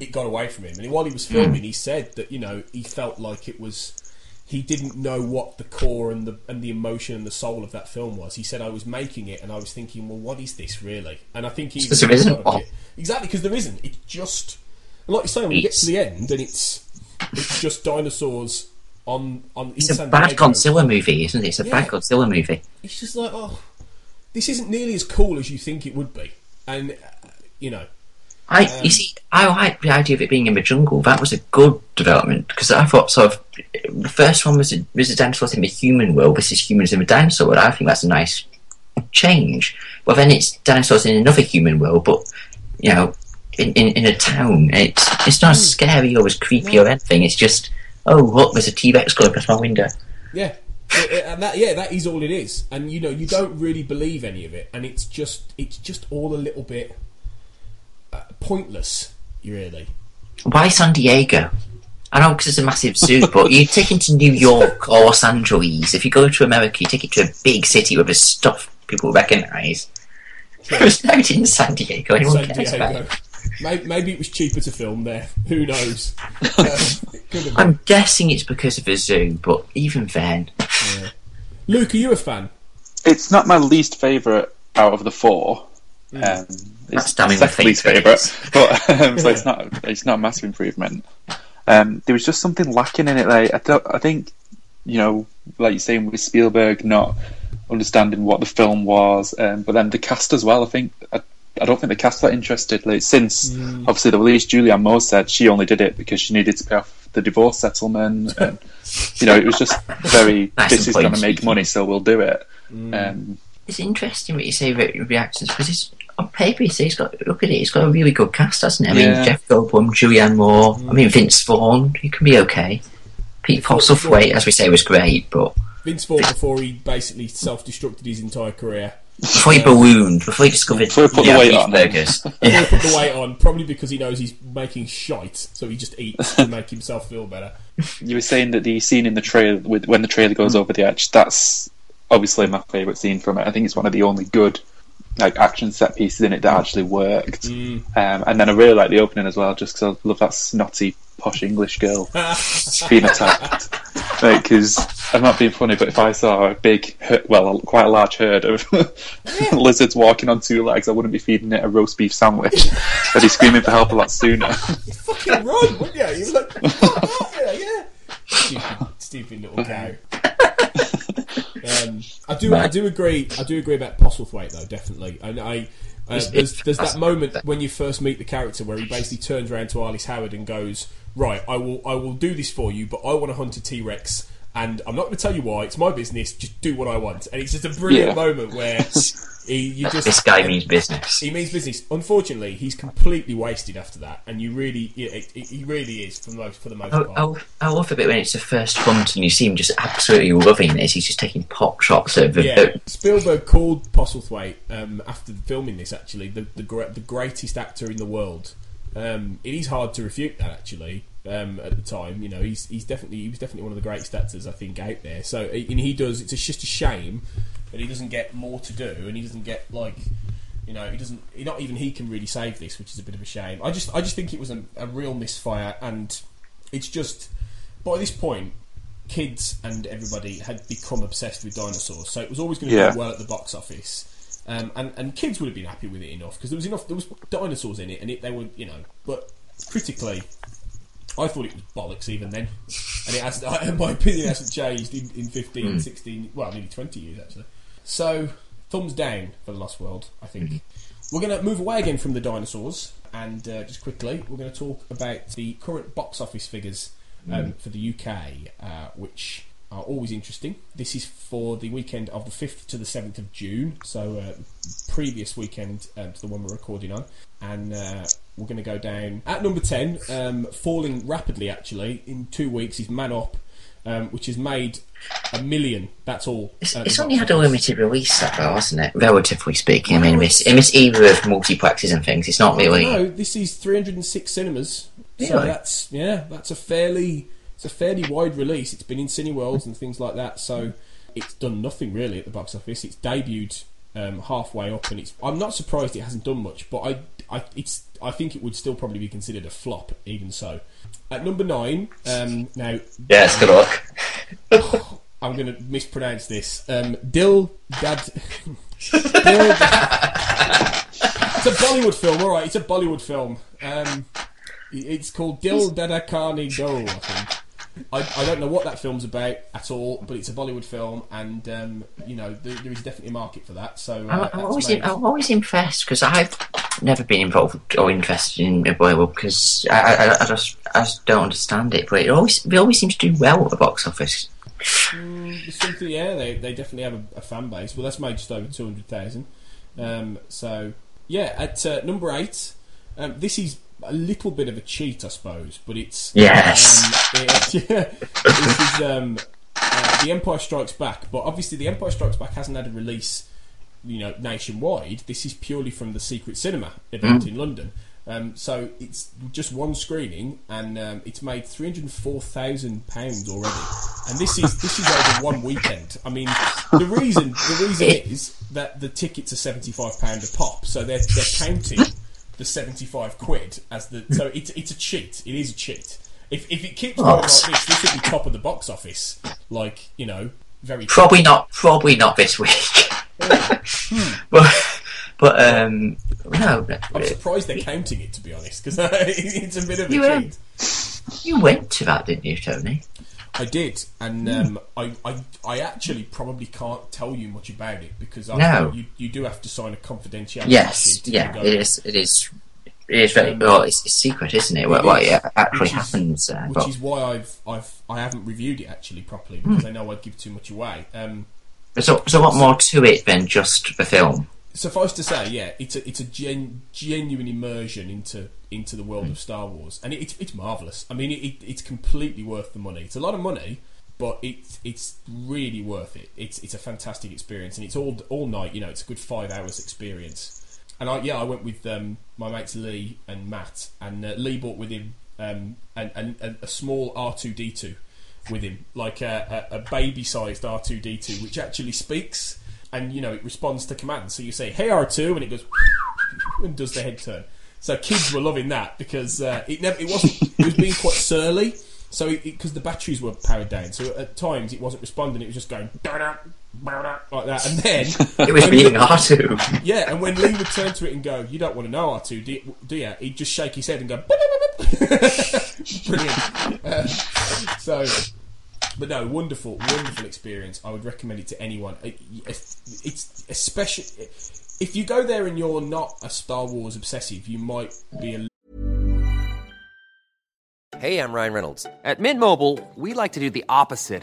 it got away from him. And while he was filming, he said that, you know, he felt like it was, he didn't know what the core and the emotion and the soul of that film was. He said, "I was making it and I was thinking, well, what is this really?" And I think he there isn't one. Exactly, because there isn't. It's just, like you say, when you get to the end and it's just dinosaurs on. It's a bad Godzilla movie, isn't it? It's a bad Godzilla movie. It's just like, oh, this isn't nearly as cool as you think it would be, and you know. You see, I like the idea of it being in the jungle. That was a good development, because I thought sort of the first one was the dinosaurs in the human world. This is humans in the dinosaur world. I think that's a nice change. But then it's dinosaurs in another human world, but you know, in a town. It's not as scary or as creepy or anything. It's just, oh look, there's a T-Rex going past my window. Yeah, and that is all it is. And you know, you don't really believe any of it, and it's just all a little bit pointless, really. Why San Diego? I know, because it's a massive zoo, but you take it to New York or Los Angeles. If you go to America, you take it to a big city where there's stuff people recognise. It was not in San Diego. Anyone cares about it? Maybe it was cheaper to film there. Who knows? I'm guessing it's because of the zoo, but even then... Yeah. Luke, are you a fan? It's not my least favourite out of the four. It's my least favourite, but so it's not a massive improvement. There was just something lacking in it. Like, I think, you know, like you're saying with Spielberg not understanding what the film was, but then the cast as well. I think I don't think the cast were interested. Like, since obviously the release, Julianne Moore said she only did it because she needed to pay off the divorce settlement, and you know, it was just very. This is going to make money, so we'll do it. It's interesting what you say about reactions, because it's. On paper, look at it, it's got a really good cast, hasn't it? I mean, Jeff Goldblum, Julianne Moore, I mean, Vince Vaughn, he can be okay. Pete Postlethwaite, as we say, was great, but... Vince Vaughn, before he basically self-destructed his entire career. Before he ballooned, before he discovered... Before he put the weight on. Before he put the weight on, probably because he knows he's making shite, so he just eats to make himself feel better. You were saying that the scene in the trailer, when the trailer goes over the edge, that's obviously my favourite scene from it. I think it's one of the only good... like action set pieces in it that actually worked, and then I really like the opening as well, just because I love that snotty posh English girl being attacked. Because like, I'm not being funny, but if I saw a big, quite a large herd of lizards walking on two legs, I wouldn't be feeding it a roast beef sandwich. I'd be screaming for help a lot sooner. You'd fucking run, wouldn't you? You'd be like, fuck yeah, yeah. Stupid little cow. I do agree about Postlethwaite though, definitely. And there's that moment when you first meet the character where he basically turns around to Arliss Howard and goes, "Right, I will do this for you, but I want to hunt a T-Rex and I'm not going to tell you why, it's my business, just do what I want. And it's just a brilliant moment where this guy means business. He means business. Unfortunately, he's completely wasted after that, and he really is for the most part. I love a bit when it's the first front and you see him just absolutely loving this. He's just taking pot shots at the... Yeah. Spielberg called Postlethwaite after filming this, actually, the greatest actor in the world. It is hard to refute that, actually. At the time, you know, he was definitely one of the greatest actors, I think, out there. So, and he does. It's just a shame that he doesn't get more to do, and he doesn't get, like, you know, he doesn't. Not even he can really save this, which is a bit of a shame. I just think it was a real misfire, and it's just by this point, kids and everybody had become obsessed with dinosaurs, so it was always going to do well at the box office. And kids would have been happy with it enough because there was dinosaurs in it, and they were, you know, but critically, I thought it was bollocks even then, and my opinion hasn't changed in 15, 16, well, nearly 20 years actually. So, thumbs down for The Lost World, I think. We're going to move away again from the dinosaurs, and just quickly, we're going to talk about the current box office figures for the UK, which are always interesting. This is for the weekend of the 5th to the 7th of June, so previous weekend to the one we're recording on. And we're going to go down at number 10, falling rapidly actually, in 2 weeks, is Man Up, which has made 1 million. That's all. It's only had a limited release, that though, hasn't it? Relatively speaking. I mean, in this era of multiplexes and things, it's not really... No, this is 306 cinemas. Really? So It's a fairly wide release. It's been in Cineworlds and things like that, so it's done nothing really at the box office. It's debuted halfway up, and I'm not surprised it hasn't done much, but I think it would still probably be considered a flop, even so. At number 9, now... Yeah, it's good luck. I'm going to mispronounce this. It's a Bollywood film, alright, it's a Bollywood film. It's called Dil Dhadakane Do, I think. I don't know what that film's about at all, but it's a Bollywood film, and you know, there is definitely a market for that. So I'm always impressed because I've never been involved or interested in a Bollywood, because I just don't understand it. But they always seem to do well at the box office. They definitely have a fan base. Well, that's made just over 200,000. So yeah, at number 8, this is a little bit of a cheat, I suppose, but it's... Yes! This is The Empire Strikes Back, but obviously The Empire Strikes Back hasn't had a release, you know, nationwide. This is purely from the Secret Cinema event in London. So it's just one screening, and it's made £304,000 already. And this is over one weekend. I mean, the reason is that the tickets are £75 a pop, so they're counting... the 75 quid as the... So it's a cheat. It is a cheat. If it keeps going like this would be top of the box office. Like, you know, very... Probably not this week. But no. I'm surprised they're counting it, to be honest, because it's a bit of a cheat. You went to that, didn't you, Tony? I did, and I actually probably can't tell you much about it because you do have to sign a confidentiality. Yes, yeah, it is very well. It's secret, isn't it? What actually happens? Which is why I haven't reviewed it actually properly because I know I'd give too much away. So what more to it than just the film? Suffice to say, yeah, it's a genuine immersion into the world of Star Wars, and it's marvellous. I mean, it's completely worth the money. It's a lot of money, but it's really worth it. It's a fantastic experience, and it's all night. You know, it's a good 5 hours experience. And I went with my mates Lee and Matt, and Lee brought with him and a small R2D2 with him, like a baby-sized R2D2, which actually speaks. And, you know, it responds to commands. So you say, hey, R2, and it goes, and does the head turn. So kids were loving that because it was being quite surly. So because the batteries were powered down. So at times it wasn't responding. It was just going, like that. And then... It was being R2. Yeah, and when Lee would turn to it and go, you don't want to know, R2, do you? He'd just shake his head and go, brilliant. So... But no, wonderful, wonderful experience. I would recommend it to anyone. It's especially if you go there and you're not a Star Wars obsessive, you might be a Hey, I'm Ryan Reynolds. At Mint Mobile, we like to do the opposite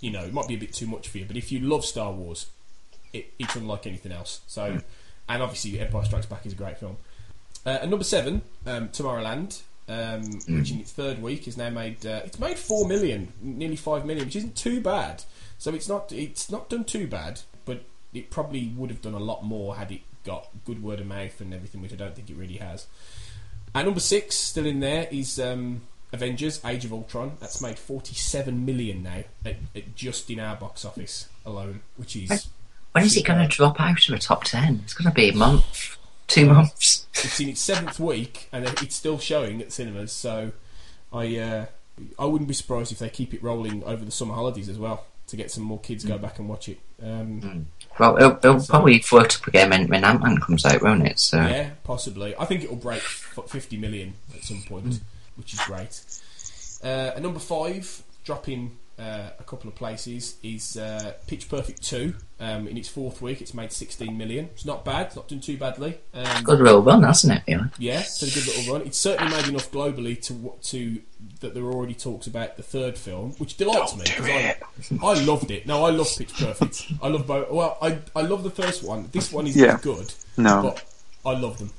you know, it might be a bit too much for you, but if you love Star Wars, it's unlike anything else. So, and obviously Empire Strikes Back is a great film. And number 7, Tomorrowland, which in its third week has now made it's made 4 million, nearly 5 million, which isn't too bad. So it's not done too bad, but it probably would have done a lot more had it got good word of mouth and everything, which I don't think it really has. At number 6, still in there, is Avengers Age of Ultron. That's made 47 million now, just in our box office alone, which is... When is it going to drop out of the top 10? It's going to be a month, 2 months. It's in its 7th week, and it's still showing at cinemas, so I wouldn't be surprised if they keep it rolling over the summer holidays as well, to get some more kids go back and watch it. Well, it'll probably float up again when Ant-Man comes out, won't it? So. Yeah, possibly. I think it'll break 50 million at some point, which is great. At number 5, dropping a couple of places, is Pitch Perfect 2. In its 4th week, it's made 16 million. It's not bad. It's not doing too badly. Good little run, hasn't it? Really? Yeah, it's a good little run. It's certainly made enough globally to that there are already talks about the third film, which delights me. I loved it. No, I love Pitch Perfect. I love both. Well, I love the first one. This one isn't good. No, but I love them.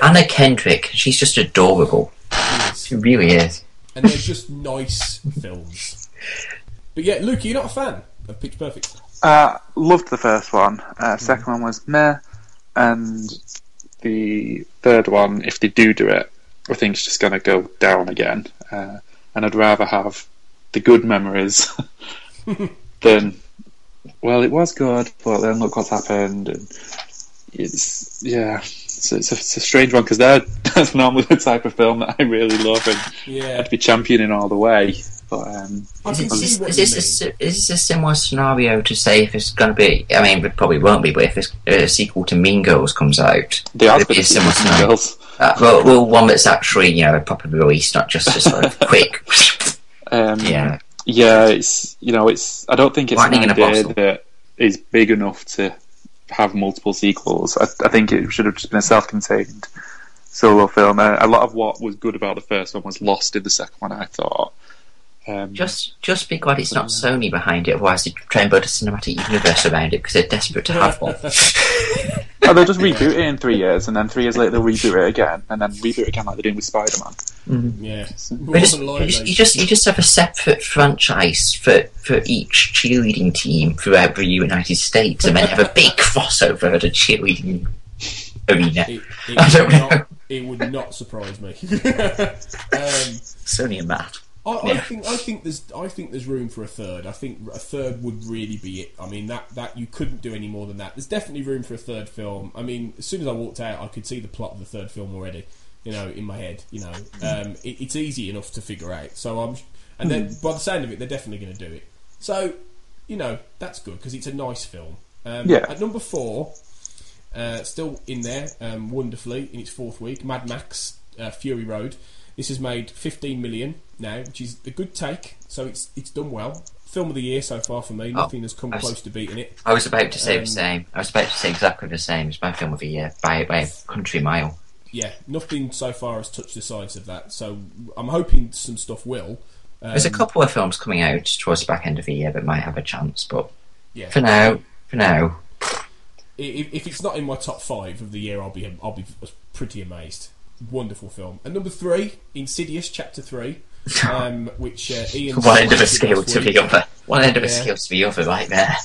Anna Kendrick, she's just adorable. She really is. And they're just nice films. But yeah, Luke, you're not a fan of Pitch Perfect? Loved the first one. Second one was meh, and the third one, if they do it, I think it's just going to go down again. And I'd rather have the good memories than, well, it was good, but then look what's happened. And it's it's a strange one because that's normally the type of film that I really love and I'd be championing all the way. But, is this a similar scenario to say if it's going to be? I mean, it probably won't be, but if it's a sequel to Mean Girls comes out, it'd be a similar scenario. Well, one that's actually a proper release, not just a sort of quick. It's. I don't think it's an idea that is big enough to have multiple sequels. I think it should have just been a self-contained solo film. A lot of what was good about the first one was lost in the second one, I thought. Just be glad it's not Sony behind it, otherwise they try and build a cinematic universe around it because they're desperate to have one. Oh, they'll just reboot it in 3 years, and then 3 years later they'll reboot it again, and then reboot it again like they're doing with Spider-Man. Mm-hmm. Yeah, you just have a separate franchise for each cheerleading team throughout the United States, and then have a big crossover at a cheerleading arena. It would not surprise me. Sony and Matt. I think there's room for a third. I think a third would really be it. I mean that you couldn't do any more than that. There's definitely room for a third film. I mean, as soon as I walked out, I could see the plot of the third film already. In my head. It's easy enough to figure out. So then by the sound of it, they're definitely going to do it. So that's good because it's a nice film. At number 4, still in there, wonderfully in its 4th week, Mad Max Fury Road. This has made 15 million now, which is a good take, so it's done well. Film of the year so far for me. Nothing has come close to beating it. I was about to say the same. I was about to say exactly the same. It's my film of the year by a country mile. Yeah, nothing so far has touched the sides of that, so I'm hoping some stuff will. There's a couple of films coming out towards the back end of the year that might have a chance, but for now. If it's not in my top 5 of the year, I'll be pretty amazed. Wonderful film. And number 3, Insidious Chapter 3, which Ian... One end of a scale to the other, right there.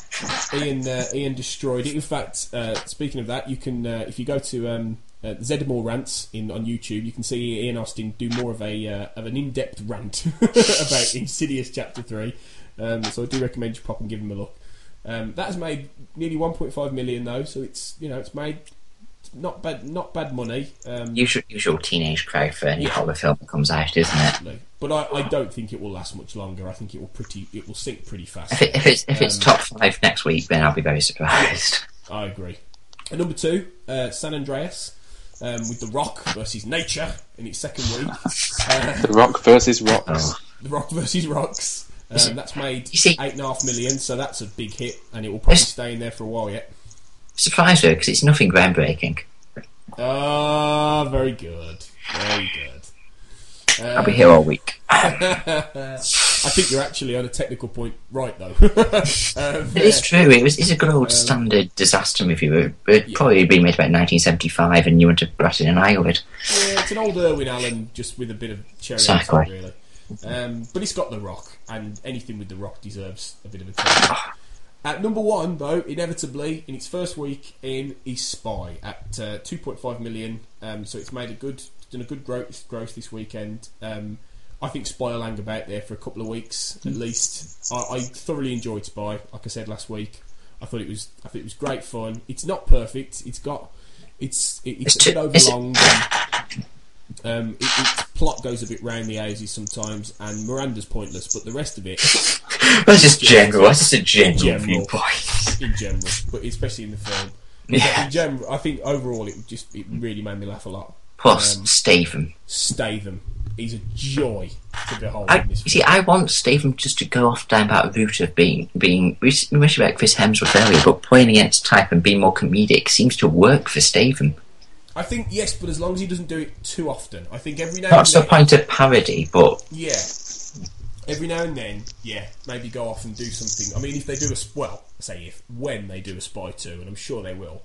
Ian destroyed it. In fact, speaking of that, you can if you go to Zeddemore Rants on YouTube, you can see Ian Austin do more of an in-depth rant about Insidious Chapter 3. So I do recommend you pop and give him a look. That's made nearly 1.5 million though, so it's made Not bad money. Usual teenage cry for any horror film that comes out, isn't it? No. But I don't think it will last much longer. I think it will sink pretty fast. If it's top 5 next week, then I'll be very surprised. I agree. At number 2, San Andreas, with The Rock versus Nature in its second week. The Rock versus Rocks. Oh. The Rock versus Rocks. That's made $8.5 million, so that's a big hit, and it will probably stay in there for a while yet. Surprised though, because it's nothing groundbreaking. Ah, very good. Very good. I'll be here all week. I think you're actually on a technical point right, though. It is true. It's a good old standard disaster movie. It'd probably been made about 1975 and you wouldn't have brought it in an eyelid. Yeah, it's an old Irwin Allen just with a bit of cherry on top, really. But it's got The Rock, and anything with The Rock deserves a bit of a turn. At number 1, though, inevitably, in its first week in, is Spy at 2.5 million. So it's made done a good growth this weekend. I think Spy will hang about there for a couple of weeks at least. I thoroughly enjoyed Spy, like I said last week. I thought it was great fun. It's not perfect. It's a bit overlong. Its plot goes a bit round the houses sometimes, and Miranda's pointless, but the rest of it... That's just a general viewpoint. In general, but especially in the film. Yeah. In general, I think overall it really made me laugh a lot. Plus, Statham. He's a joy to behold in this film. See, I want Statham just to go off down that route of being much about Chris Hemsworth earlier, but playing against type and being more comedic seems to work for Statham. I think, yes, but as long as he doesn't do it too often. I think every now and then... That's the point of parody, but... Yeah. Every now and then, yeah, maybe go off and do something. I mean, if they do a... Well, I say when they do a Spy 2, and I'm sure they will,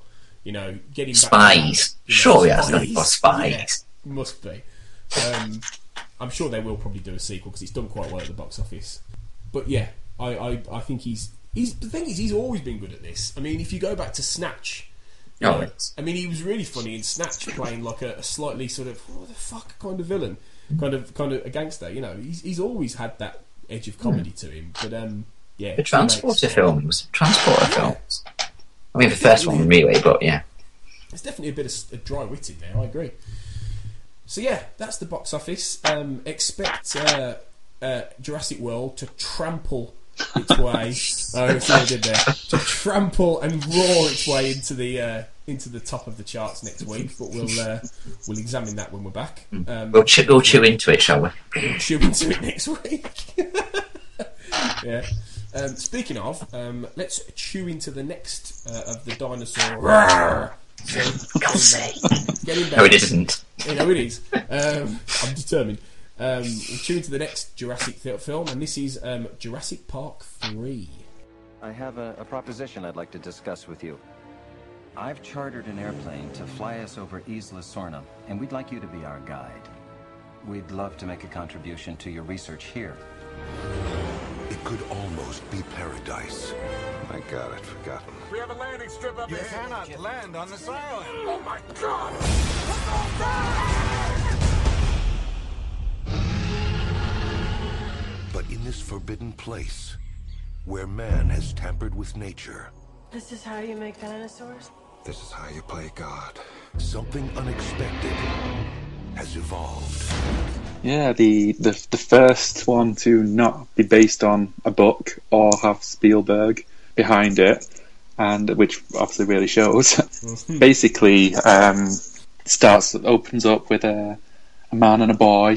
getting back... Spies. Surely that's not for Spies. Yeah, must be. I'm sure they will probably do a sequel, because it's done quite well at the box office. But yeah, I think he's... The thing is, he's always been good at this. I mean, if you go back to Snatch... I mean, he was really funny in Snatch, playing like a slightly sort of what the fuck kind of villain, kind of a gangster. He's always had that edge of comedy to him. But the transporter films. I mean, the first one really, but yeah, there's definitely a bit of dry wit in there. I agree. So yeah, that's the box office. Expect Jurassic World to trample its way. Oh, it's what I did there. To trample and roar its way into the top of the charts next week, but we'll examine that when we're back. We'll chew into it, shall we? We'll chew into it next week. Yeah. Speaking of, let's chew into the next of the dinosaur. No, it isn't. No, it is. I'm determined. We'll tune into the next Jurassic film, and this is Jurassic Park 3. I have a proposition I'd like to discuss with you. I've chartered an airplane to fly us over Isla Sorna, and we'd like you to be our guide. We'd love to make a contribution to your research here. It could almost be paradise. My God, I'd forgotten. We have a landing strip up here. You cannot land on this island. Oh, my God! But in this forbidden place, where man has tampered with nature... This is how you make dinosaurs? This is how you play God. Something unexpected has evolved. Yeah, the first one to not be based on a book or have Spielberg behind it, and which obviously really shows. Basically, opens up with a man and a boy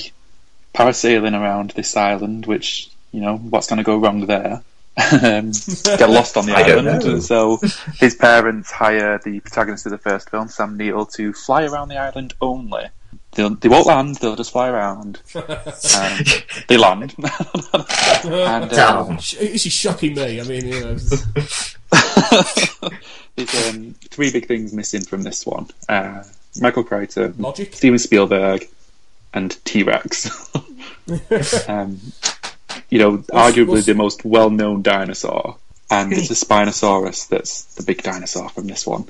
parasailing around this island, which, what's going to go wrong there? Get lost on the island. And so his parents hire the protagonist of the first film, Sam Neill, to fly around the island only. They won't land, they'll just fly around. They land. And, this is shocking me. I mean, there's 3 big things missing from this one. Michael Crichton, Logic, Steven Spielberg, and T-Rex. Arguably the most well-known dinosaur, and it's a Spinosaurus that's the big dinosaur from this one.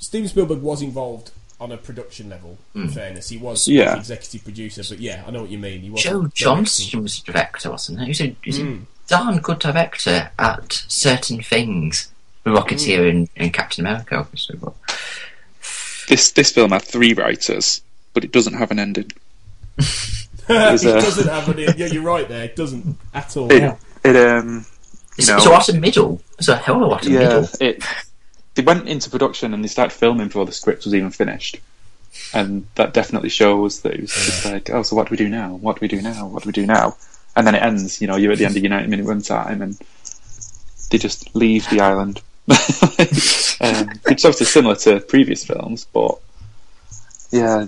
Steven Spielberg was involved on a production level, in fairness. He was the executive producer, but yeah, I know what you mean. He was Joe Johnston was the director, wasn't he? He was a darn good director at certain things. The Rocketeer and Captain America, obviously, but... This film had three writers, but it doesn't have an ending. It doesn't have an ending. Yeah, you're right there. It doesn't at all. It's a hell of a lot of middle. They went into production and they started filming before the script was even finished. And that definitely shows that it was just like, oh, so what do we do now? What do we do now? What do we do now? And then it ends, you're at the end of your 90-minute runtime, and they just leave the island. It's obviously similar to previous films, but yeah,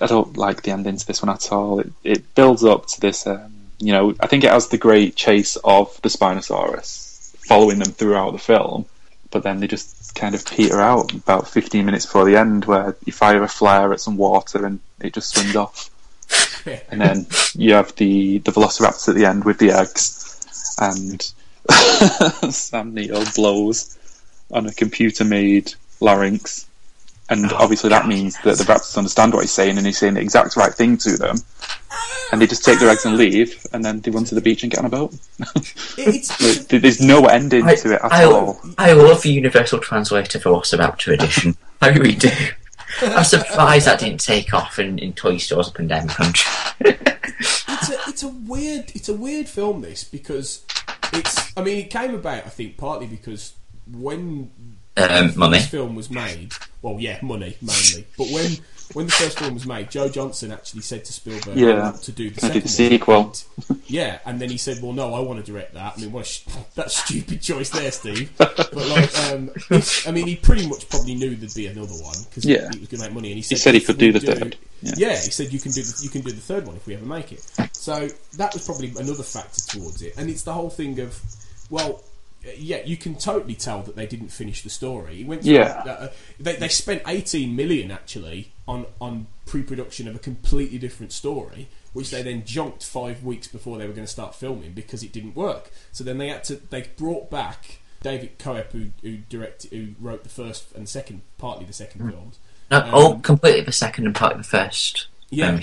I don't like the ending to this one at all. It builds up to this, I think it has the great chase of the Spinosaurus following them throughout the film, but then they just kind of peter out about 15 minutes before the end, where you fire a flare at some water and it just swims off. And then you have the Velociraptor at the end with the eggs, and Sam Neill blows on a computer-made larynx, and obviously that means that the raptors understand what he's saying, and he's saying the exact right thing to them, and they just take their eggs and leave, and then they run to the beach and get on a boat. There's no ending to it at all. I love the Universal Translator Velociraptor edition. I really do. I'm surprised that didn't take off in toy stores up and down the country. It's a weird film, this, because it came about, I think, partly because when this film was made, well, yeah, money mainly. But when the first film was made, Joe Johnston actually said to Spielberg, "I want to do the second sequel." And then he said, "Well, no, I want to direct that." I mean, what that stupid choice there, Steve? But he pretty much probably knew there'd be another one because he was going to make money, and he said he could do the third. Yeah, he said you can do the third one if we ever make it. So that was probably another factor towards it, and it's the whole thing of, well. Yeah, you can totally tell that they didn't finish the story. It went through, they spent 18 million actually on pre-production of a completely different story, which they then junked 5 weeks before they were going to start filming because it didn't work. So then they brought back David Coep, who wrote the first and second, partly the second films. No, all completely the second and partly the first. Yeah.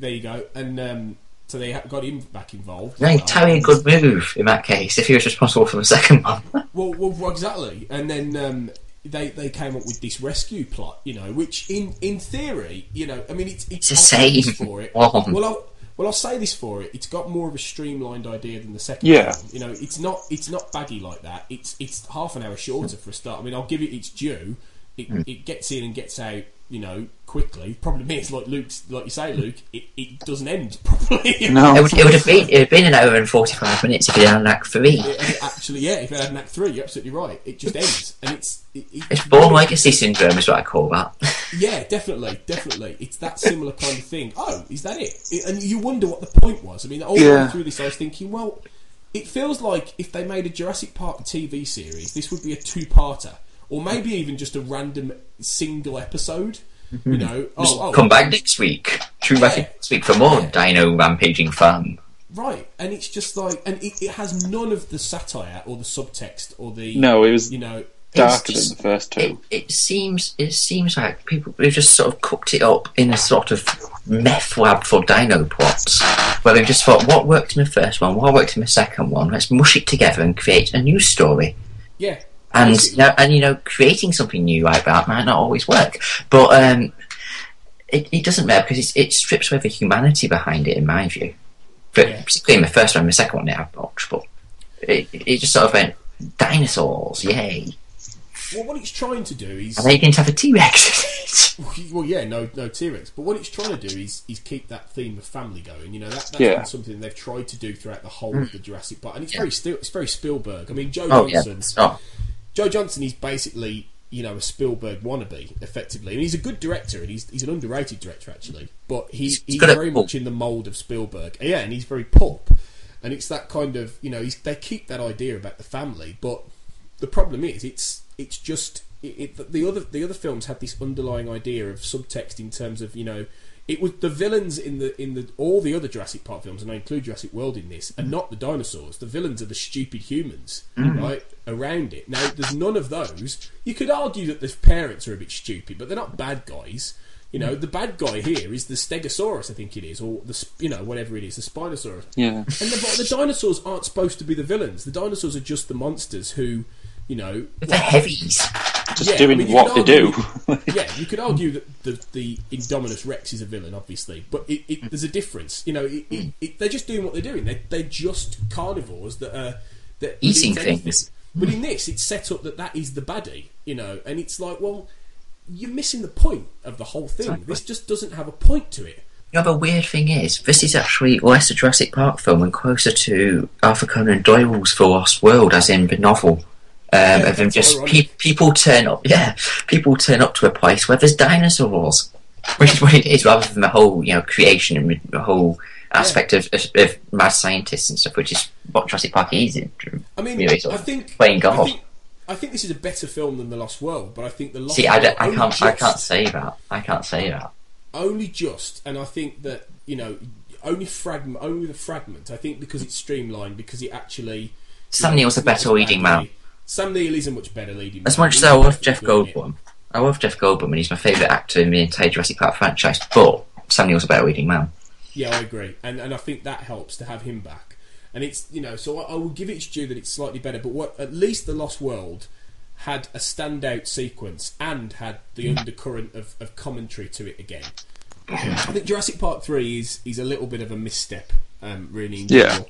There you go. And so they got him back involved. Right, entirely a good move in that case, if he was responsible for the second one. Well, exactly. And then they came up with this rescue plot, which in theory, it's the same for it. I'll say this for it. It's got more of a streamlined idea than the second one. It's not baggy like that. It's half an hour shorter for a start. I mean, I'll give it its due. It gets in and gets out, quickly. Problem is, like you say, Luke, it doesn't end properly. No, it would have been an hour and 45 minutes if it had an Act 3. Actually, yeah, if it had an Act 3, you're absolutely right. It just ends, and it's born legacy syndrome, is what I call that. Yeah, definitely, it's that similar kind of thing. Oh, is that it? And you wonder what the point was. I mean, all the way through this, I was thinking, well, it feels like if they made a Jurassic Park TV series, this would be a two-parter. Or maybe even just a random single episode. Come back next week. For more dino rampaging fun. Right, and it's just like, and it has none of the satire or the subtext or the. No, it was darker than the first two. It seems like people have just sort of cooked it up in a sort of meth lab for dino plots, where they just thought, what worked in the first one, what worked in the second one, let's mush it together and create a new story. Yeah. And creating something new like that might not always work, but it doesn't matter because it strips away the humanity behind it, in my view. But particularly in the first one, the second one, they have much, but it just sort of went dinosaurs, yay. Well, what it's trying to do is, are they going to have a T-Rex? Well, yeah, no T-Rex. But what it's trying to do is keep that theme of family going. That's something they've tried to do throughout the whole of the Jurassic Park, and it's very Spielberg. I mean, Joe Johnson. Yeah. Joe Johnston is basically, a Spielberg wannabe, effectively. And he's a good director, and he's an underrated director, actually. But he's very much in the mould of Spielberg. Yeah, and he's very pulp. And it's that kind of, they keep that idea about the family, but the problem is, it's just... The other films had this underlying idea of subtext in terms of, it was the villains in all the other Jurassic Park films, and I include Jurassic World in this, and not the dinosaurs. The villains are the stupid humans, right, around it. Now, there's none of those. You could argue that the parents are a bit stupid, but they're not bad guys. The bad guy here is the Stegosaurus, I think it is, or the whatever it is, the Spinosaurus. Yeah. And the dinosaurs aren't supposed to be the villains. The dinosaurs are just the monsters who. The heavies. just doing what they do. Yeah, you could argue that the Indominus Rex is a villain, obviously, but there's a difference. You know, they're just doing what they're doing. They're just carnivores that eating things. But in this, it's set up that is the baddie, you know, and it's like, well, you're missing the point of the whole thing. Exactly. This just doesn't have a point to it. You know, the weird thing is, this is actually less a Jurassic Park film and closer to Arthur Conan Doyle's The Lost World, as in the novel. And then just people turn up. Yeah, people turn up to a place where there's dinosaurs, which is what it is, rather than the whole, you know, creation and the whole aspect of mad scientists and stuff, which is what Jurassic Park is. I mean, really, I think this is a better film than The Lost World, but I think the Lost I can't say that. Only just, and I think that, you know, only the fragment. I think because it's streamlined, because it actually Sam Neill's a better leading man. Sam Neill is a much better leading man. As much as I love Jeff Goldblum. I love Jeff Goldblum, and he's my favourite actor in the entire Jurassic Park franchise, but Sam Neill's a better leading man. Yeah, I agree. And I think that helps to have him back. And it's, you know, so I will give it its due that it's slightly better, but at least The Lost World had a standout sequence and had the undercurrent of commentary to it again. I think Jurassic Park 3 is a little bit of a misstep, really. Yeah.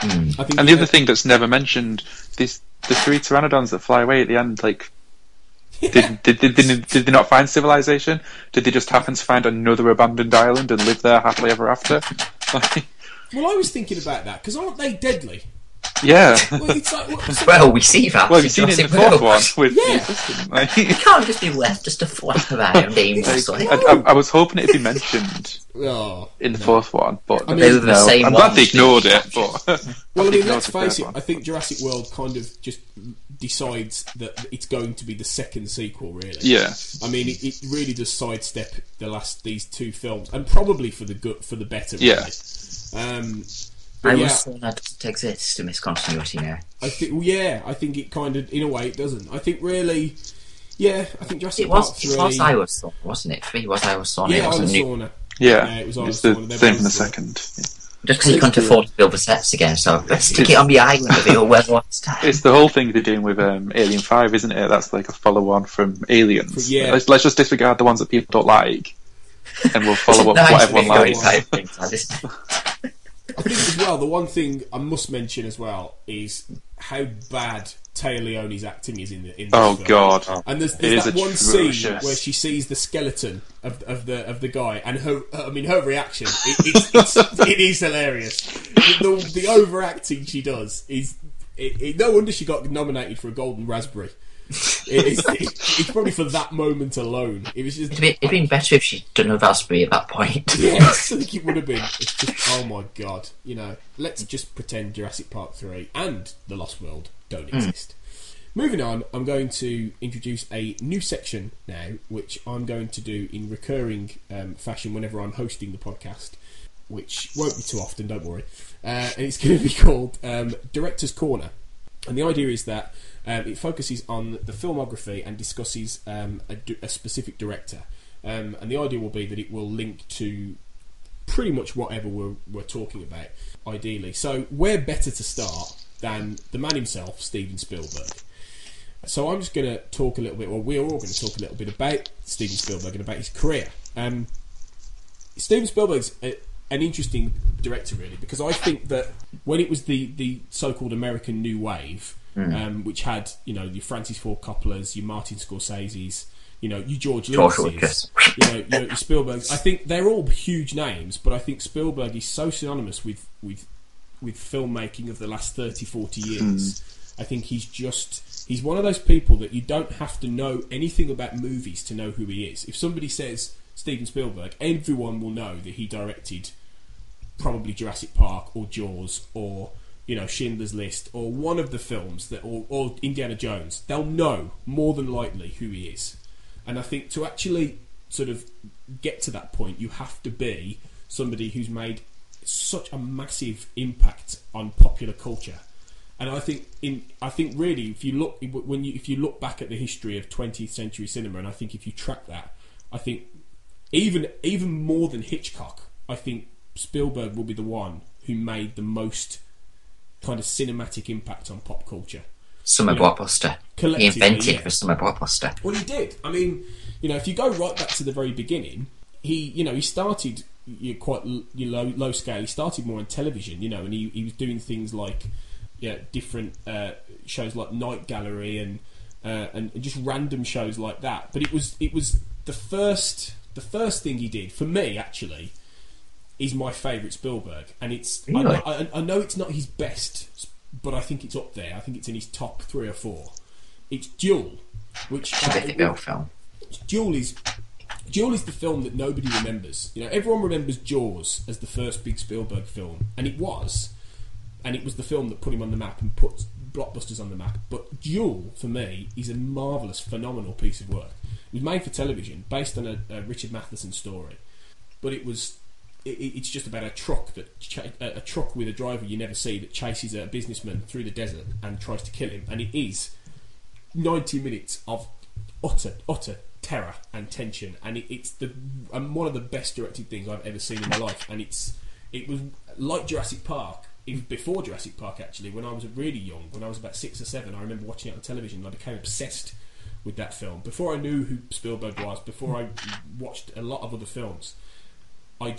Mm. I think and the other thing that's never mentioned, the three pteranodons that fly away at the end, like, did they not find civilization? Did they just happen to find another abandoned island and live there happily ever after? Well, I was thinking about that, because aren't they deadly? Yeah. Well, it's like, well, we see that. Well, we've seen it in the fourth one. With the assistant, like. You can't just be left just to flap around aimlessly. I was hoping it'd be mentioned in the fourth one, but I mean, I'm glad they ignored it. But well, I mean, let's face it. I think Jurassic World kind of just decides that it's going to be the second sequel, really. Yeah. I mean, it really does sidestep these two films, and probably for the good, for the better. Really. Yeah. I was saying that doesn't exist in this continuity now. I think it kind of, in a way, it doesn't. I think really, I think Jurassic Park 3... It was Isla Nublar, wasn't it? 3 was Isla Nublar. Yeah, Isla Nublar. Yeah, it was Isla Nublar. The same in the second. Just because you can't afford to build the sets again, so let's stick it on the island of the old world last time. It's the whole thing they're doing with Alien 5, isn't it? That's like a follow-on from Aliens. Yeah. Let's just disregard the ones that people don't like, and we'll follow up what everyone likes. I think as well, the one thing I must mention as well is how bad Taya Leone's acting is in the film. God! And there's that one scene where she sees the skeleton of the guy, and her reaction. It is hilarious. The overacting she does is. No wonder she got nominated for a Golden Raspberry. It's probably for that moment alone. It was just. It'd been better if she'd done a raspberry at that point. Yes, I think it would have been. It's just, oh my god, you know. Let's just pretend Jurassic Park 3 and The Lost World don't exist. Moving on, I'm going to introduce a new section now, which I'm going to do in recurring fashion whenever I'm hosting the podcast, which won't be too often. Don't worry. And it's going to be called Director's Corner, and the idea is that. It focuses on the filmography and discusses a specific director. And the idea will be that it will link to pretty much whatever we're talking about, ideally. So where better to start than the man himself, Steven Spielberg. So I'm just going to talk a little bit, or we're all going to talk a little bit about Steven Spielberg and about his career. Steven Spielberg's an interesting director, really, because I think that when it was the so-called American New Wave... which had, you know, your Francis Ford Coppola's, your Martin Scorsese's, you know, your George Lucas's, you know, your Spielberg's. I think they're all huge names, but I think Spielberg is so synonymous with filmmaking of the last 30, 40 years. I think he's one of those people that you don't have to know anything about movies to know who he is. If somebody says Steven Spielberg, everyone will know that he directed probably Jurassic Park or Jaws or... you know, Schindler's List, or one of the films that, or Indiana Jones, they'll know more than likely who he is. And I think to actually sort of get to that point, you have to be somebody who's made such a massive impact on popular culture. And I think really, if you look back at the history of 20th century cinema, and I think if you track that, I think even more than Hitchcock, I think Spielberg will be the one who made the most kind of cinematic impact on pop culture. summer blockbuster. He invented the summer blockbuster. Well, he did. I mean, you know, if you go right back to the very beginning, he started quite low scale. He started more on television, you know, and he was doing things like different shows like Night Gallery and just random shows like that. But it was the first thing he did for me, actually, is my favourite Spielberg, and it's really? I know it's not his best, but I think it's up there. I think it's in his top 3 or 4. It's Duel, which film. Duel is the film that nobody remembers. You know, everyone remembers Jaws as the first big Spielberg film, and it was the film that put him on the map and put blockbusters on the map. But Duel, for me, is a marvellous, phenomenal piece of work. It was made for television, based on a Richard Matheson story, but it's just about a truck with a driver you never see that chases a businessman through the desert and tries to kill him, and it is 90 minutes of utter terror and tension, and it's one of the best directed things I've ever seen in my life. And it was like Jurassic Park. Even before Jurassic Park, actually, when I was really young, when I was about 6 or 7, I remember watching it on television and I became obsessed with that film. Before I knew who Spielberg was, before I watched a lot of other films, I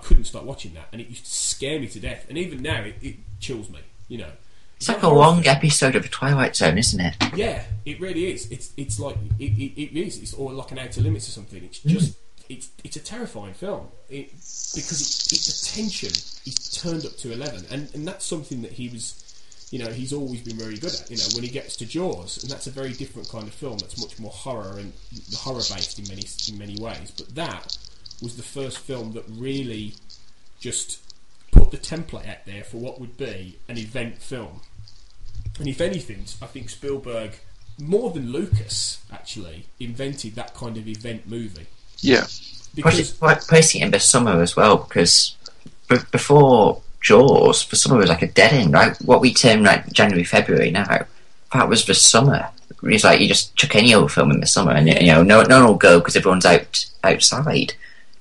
couldn't stop watching that, and it used to scare me to death. And even now, it chills me, you know. It's like a long episode of Twilight Zone, isn't it? Yeah, it really is. It's like it is. It's all like an Outer Limits or something. It's just it's a terrifying film. Because the tension is turned up to 11, and that's something that he was, you know, he's always been very good at. You know, when he gets to Jaws, and that's a very different kind of film. That's much more horror and horror based in many ways. But that was the first film that really just put the template out there for what would be an event film. And if anything, I think Spielberg, more than Lucas, actually invented that kind of event movie. Yeah. Because placing it in the summer as well, because before Jaws, the summer was like a dead end, right? What we term like January, February now, that was the summer. It's like you just chuck any old film in the summer and, you know, no one will go because everyone's outside.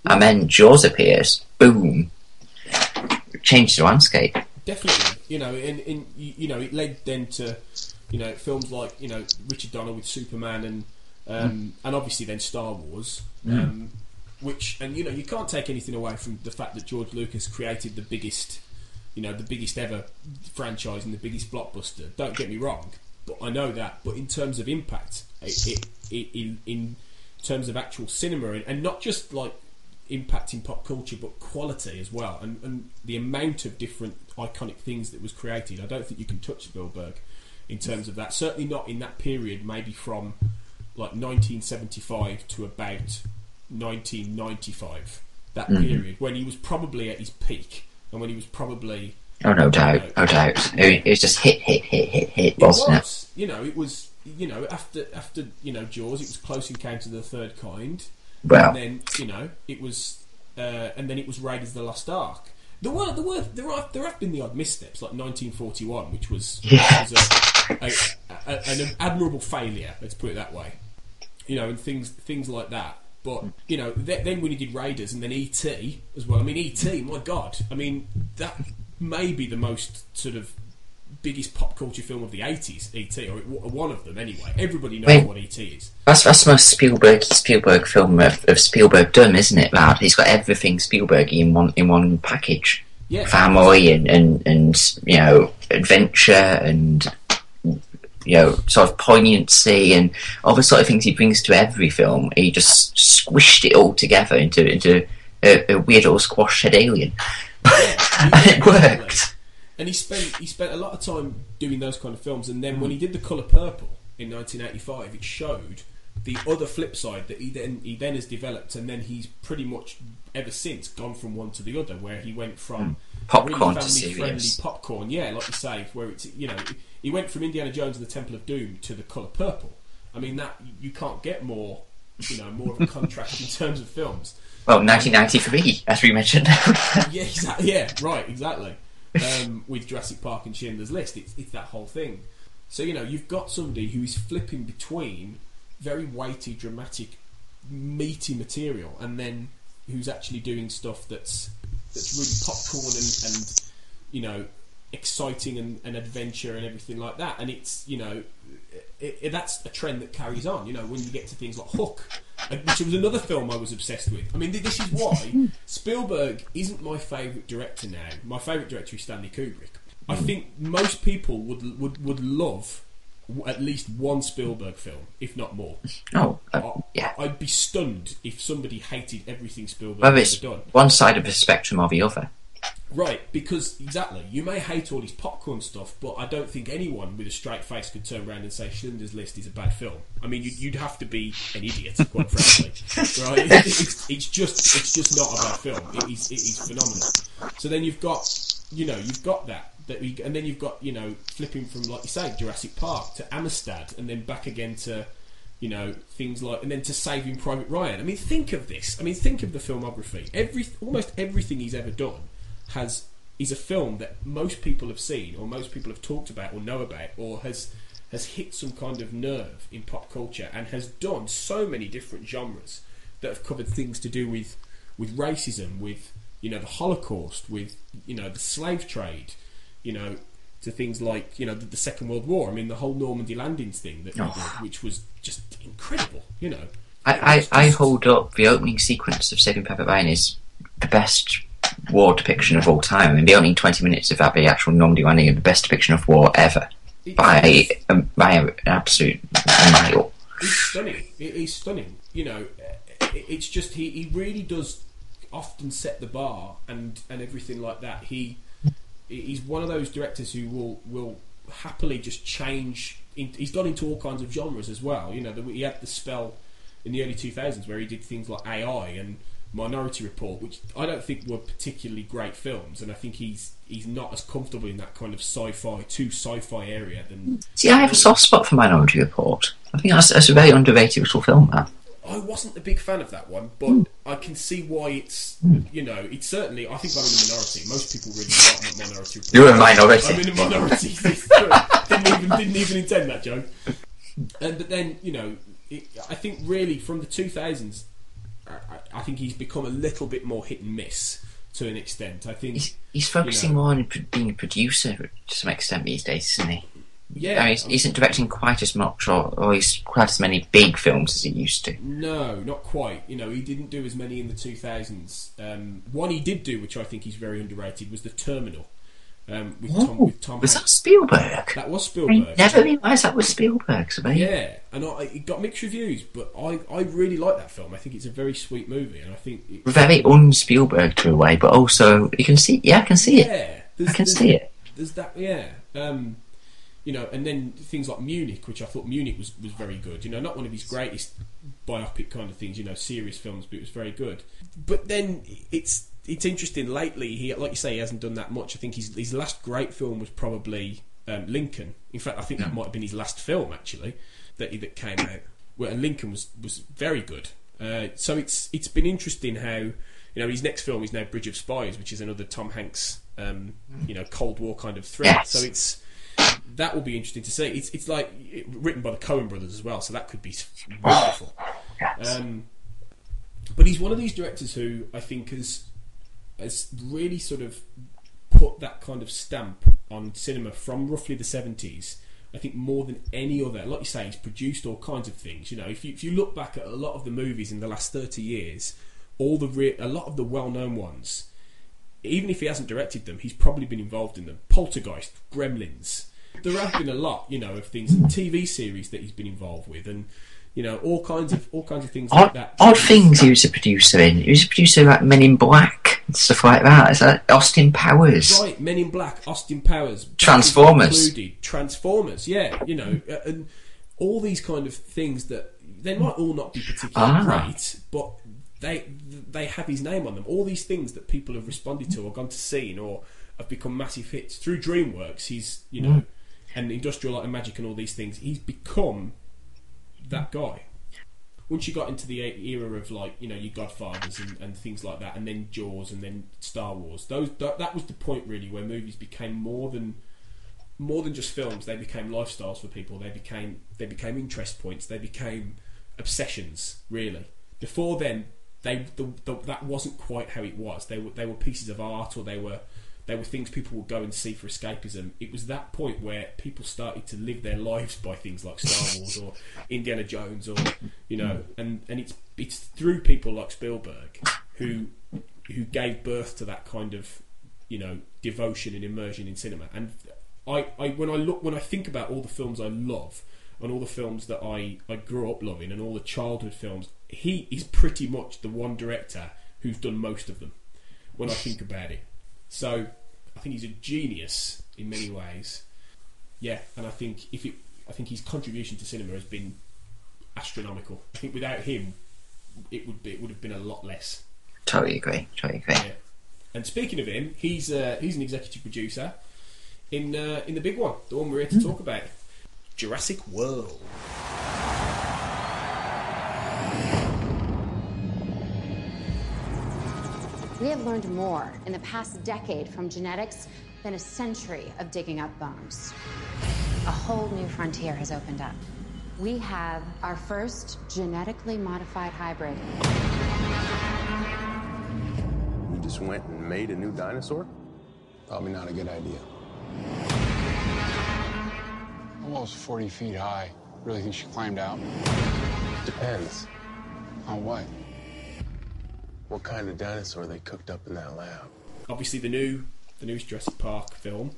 And then Jaws appears, boom, changed the landscape. Definitely, you know, and you know, it led then to, you know, films like, you know, Richard Donner with Superman and obviously then Star Wars, which, and you know, you can't take anything away from the fact that George Lucas created the biggest, you know, the biggest ever franchise and the biggest blockbuster. Don't get me wrong, but I know that. But in terms of impact, in terms of actual cinema, and not just like impacting pop culture, but quality as well, and the amount of different iconic things that was created, I don't think you can touch Spielberg in terms of that. Certainly not in that period, maybe from like 1975 to about 1995, that period when he was probably at his peak, and when he was probably no doubt it was just hit, wasn't it? You know, it was, you know, after you know Jaws, it was Close Encounter of the Third Kind. Well, and then, you know, it was, and then it was Raiders of the Lost Ark. There have been the odd missteps, like 1941, which was, an admirable failure. Let's put it that way, you know, and things like that. But you know, then when he did Raiders, and then E.T. as well. I mean, E.T. My God, I mean, that may be the most sort of biggest pop culture film of the 80s, E.T., or one of them anyway. Everybody knows what E.T. is. That's the most Spielberg film of Spielberg done, isn't it, lad? He's got everything Spielberg in one package. Yeah. Family and you know, adventure and, you know, sort of poignancy and all the sort of things he brings to every film. He just squished it all together into a weird old squash-head alien. And it worked. And he spent a lot of time doing those kind of films, and then when he did The Colour Purple in 1985, it showed the other flip side that he then has developed, and then he's pretty much ever since gone from one to the other, where he went from popcorn really family friendly popcorn, yeah, like you say, where it's, you know, he went from Indiana Jones and the Temple of Doom to The Colour Purple. I mean, that you can't get more, you know, more of a contrast in terms of films. Well, 1993, as we mentioned. Yeah, exactly. Yeah, right, exactly. With Jurassic Park and Schindler's List, it's that whole thing. So, you know, you've got somebody who is flipping between very weighty, dramatic, meaty material, and then who's actually doing stuff that's really popcorn and, you know, exciting and adventure and everything like that. And it's, you know, that's a trend that carries on, you know, when you get to things like Hook, which was another film I was obsessed with. I mean, this is why Spielberg isn't my favourite director now. My favourite director is Stanley Kubrick. I think most people would love at least one Spielberg film, if not more. Yeah. I'd be stunned if somebody hated everything Spielberg has ever done. One side of the spectrum or the other. Right, because, exactly, you may hate all his popcorn stuff, but I don't think anyone with a straight face could turn around and say Schindler's List is a bad film. I mean, you'd have to be an idiot, quite frankly. Right? It's just not a bad film. It is phenomenal. So then you've got and then you've got, you know, flipping from, like you say, Jurassic Park to Amistad, and then back again to, you know, things like, and then to Saving Private Ryan. I mean, think of this. I mean, think of the filmography. Almost everything he's ever done is a film that most people have seen, or most people have talked about or know about, or has hit some kind of nerve in pop culture, and has done so many different genres that have covered things to do with racism, with, you know, the Holocaust, with, you know, the slave trade, you know, to things like, you know, the Second World War. I mean, the whole Normandy landings thing that did, which was just incredible, you know. I hold up the opening sequence of Saving Private Ryan is the best war depiction of all time. I mean, the only 20 minutes of that, the actual Normandy landing, the best depiction of war ever by an absolute mile. It's stunning. It is stunning. You know, it's just he really does often set the bar and everything like that. He's one of those directors who will happily just change. He's gone into all kinds of genres as well. You know, he had the spell in the early 2000s where he did things like AI and Minority Report, which I don't think were particularly great films, and I think he's not as comfortable in that kind of sci-fi area. Than see, I have a soft spot for Minority Report. I think that's a very underrated little film. That I wasn't a big fan of that one, but I can see why it's you know, it's certainly, I think I'm in the minority. Most people really like Minority Report. You're a minority. I'm in a minority. didn't even intend that joke. And but then, you know, I think really from the 2000s. I think he's become a little bit more hit and miss to an extent. I think he's focusing, you know, more on being a producer to some extent these days, isn't he? Yeah, he isn't directing quite as much or he's quite as many big films as he used to. No, not quite. You know, he didn't do as many in the 2000s. One he did do, which I think he's very underrated, was The Terminal. With Tom was Hanks. That Spielberg? That was Spielberg. I never realised that was Spielberg. Yeah, and it got mixed reviews, but I really like that film. I think it's a very sweet movie, and I think it's very un-Spielberg to a way, but also you can see, yeah, I can see it. Yeah, I can see it. There's that, yeah. You know, and then things like Munich, which I thought Munich was very good. You know, not one of his greatest biopic kind of things. You know, serious films, but it was very good. But then it's interesting. Lately, he, like you say, he hasn't done that much. I think his last great film was probably Lincoln. In fact, I think that might have been his last film, actually, that came out. Well, and Lincoln was very good. So it's been interesting how, you know, his next film is now Bridge of Spies, which is another Tom Hanks, you know, Cold War kind of thriller. Yes. So it's, that will be interesting to see. It's like written by the Coen brothers as well, so that could be wonderful. Yes. But he's one of these directors who I think has really sort of put that kind of stamp on cinema from roughly the 70s, I think, more than any other. Like you say, he's produced all kinds of things. You know, if you look back at a lot of the movies in the last 30 years, a lot of the well-known ones, even if he hasn't directed them, he's probably been involved in them. Poltergeist, Gremlins. There have been a lot, you know, of things, and TV series that he's been involved with, and, you know, all kinds of things like that. Odd things he was a producer in. He was a producer like Men in Black and stuff like that. Is that Austin Powers? Right, Men in Black, Austin Powers, Transformers, Transformers. Yeah, you know, and all these kind of things that they might all not be particularly great, but they have his name on them. All these things that people have responded to or gone to see or have become massive hits through DreamWorks. He's, you know, and Industrial Light and Magic and all these things. He's become that guy. Once you got into the era of, like, you know, your Godfathers and things like that, and then Jaws, and then Star Wars, that was the point really where movies became more than just films. They became lifestyles for people. They became interest points. They became obsessions, really. Before then, that wasn't quite how it was. They were pieces of art, or they were There were things people would go and see for escapism. It was that point where people started to live their lives by things like Star Wars or Indiana Jones, or, you know, and it's through people like Spielberg who gave birth to that kind of, you know, devotion and immersion in cinema. And when I think about all the films I love and all the films that I grew up loving and all the childhood films, he is pretty much the one director who's done most of them when I think about it. So I think he's a genius in many ways. Yeah, and I think his contribution to cinema has been astronomical. I think without him, it would have been a lot less. Totally agree. Yeah. And speaking of him, he's an executive producer in the big one, the one we're here to talk about, Jurassic World. We have learned more in the past decade from genetics than a century of digging up bones. A whole new frontier has opened up. We have our first genetically modified hybrid. We just went and made a new dinosaur? Probably not a good idea. Almost 40 feet high. Really think she climbed out? Depends. On what? What kind of dinosaur they cooked up in that lab? Obviously, the new Jurassic Park film,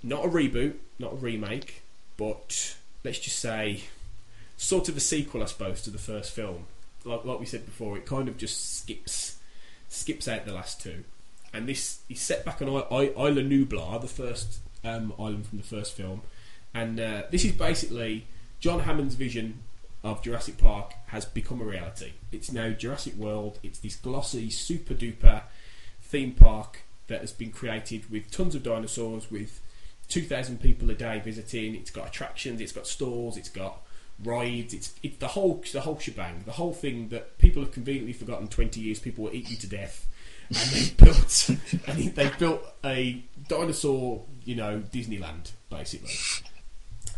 not a reboot, not a remake, but let's just say sort of a sequel, I suppose, to the first film. Like we said before, it kind of just skips out the last two, and this is set back on Isla Nublar, the first island from the first film, and this is basically John Hammond's vision of Jurassic Park has become a reality. It's now Jurassic World. It's this glossy, super duper theme park that has been created with tons of dinosaurs, with 2,000 people a day visiting. It's got attractions, it's got stores, it's got rides, it's the whole shebang, the whole thing that people have conveniently forgotten. 20 years, people will eat you to death. And they've built a dinosaur, you know, Disneyland, basically.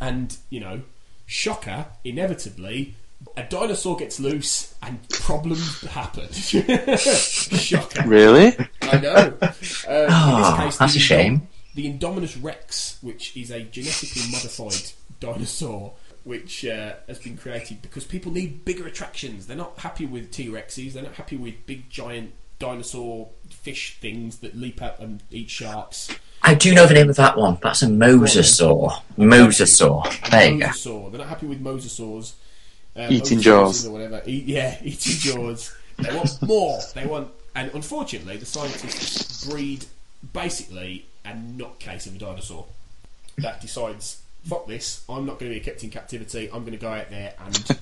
And, you know, shocker, inevitably, a dinosaur gets loose and problems happen. Shocker. Really? I know. In this case, that's a shame. The Indominus Rex, which is a genetically modified dinosaur, which has been created because people need bigger attractions. They're not happy with T-Rexes. They're not happy with big, giant dinosaur fish things that leap out and eat sharks. I do know the name of that one. That's a Mosasaur. Mosasaur. There you go. They're not happy with Mosasaurs. Eating Jaws. Or whatever. Eating Jaws. They want more. They want... And unfortunately, the scientists breed basically a nutcase of a dinosaur that decides, fuck this, I'm not going to be kept in captivity. I'm going to go out there and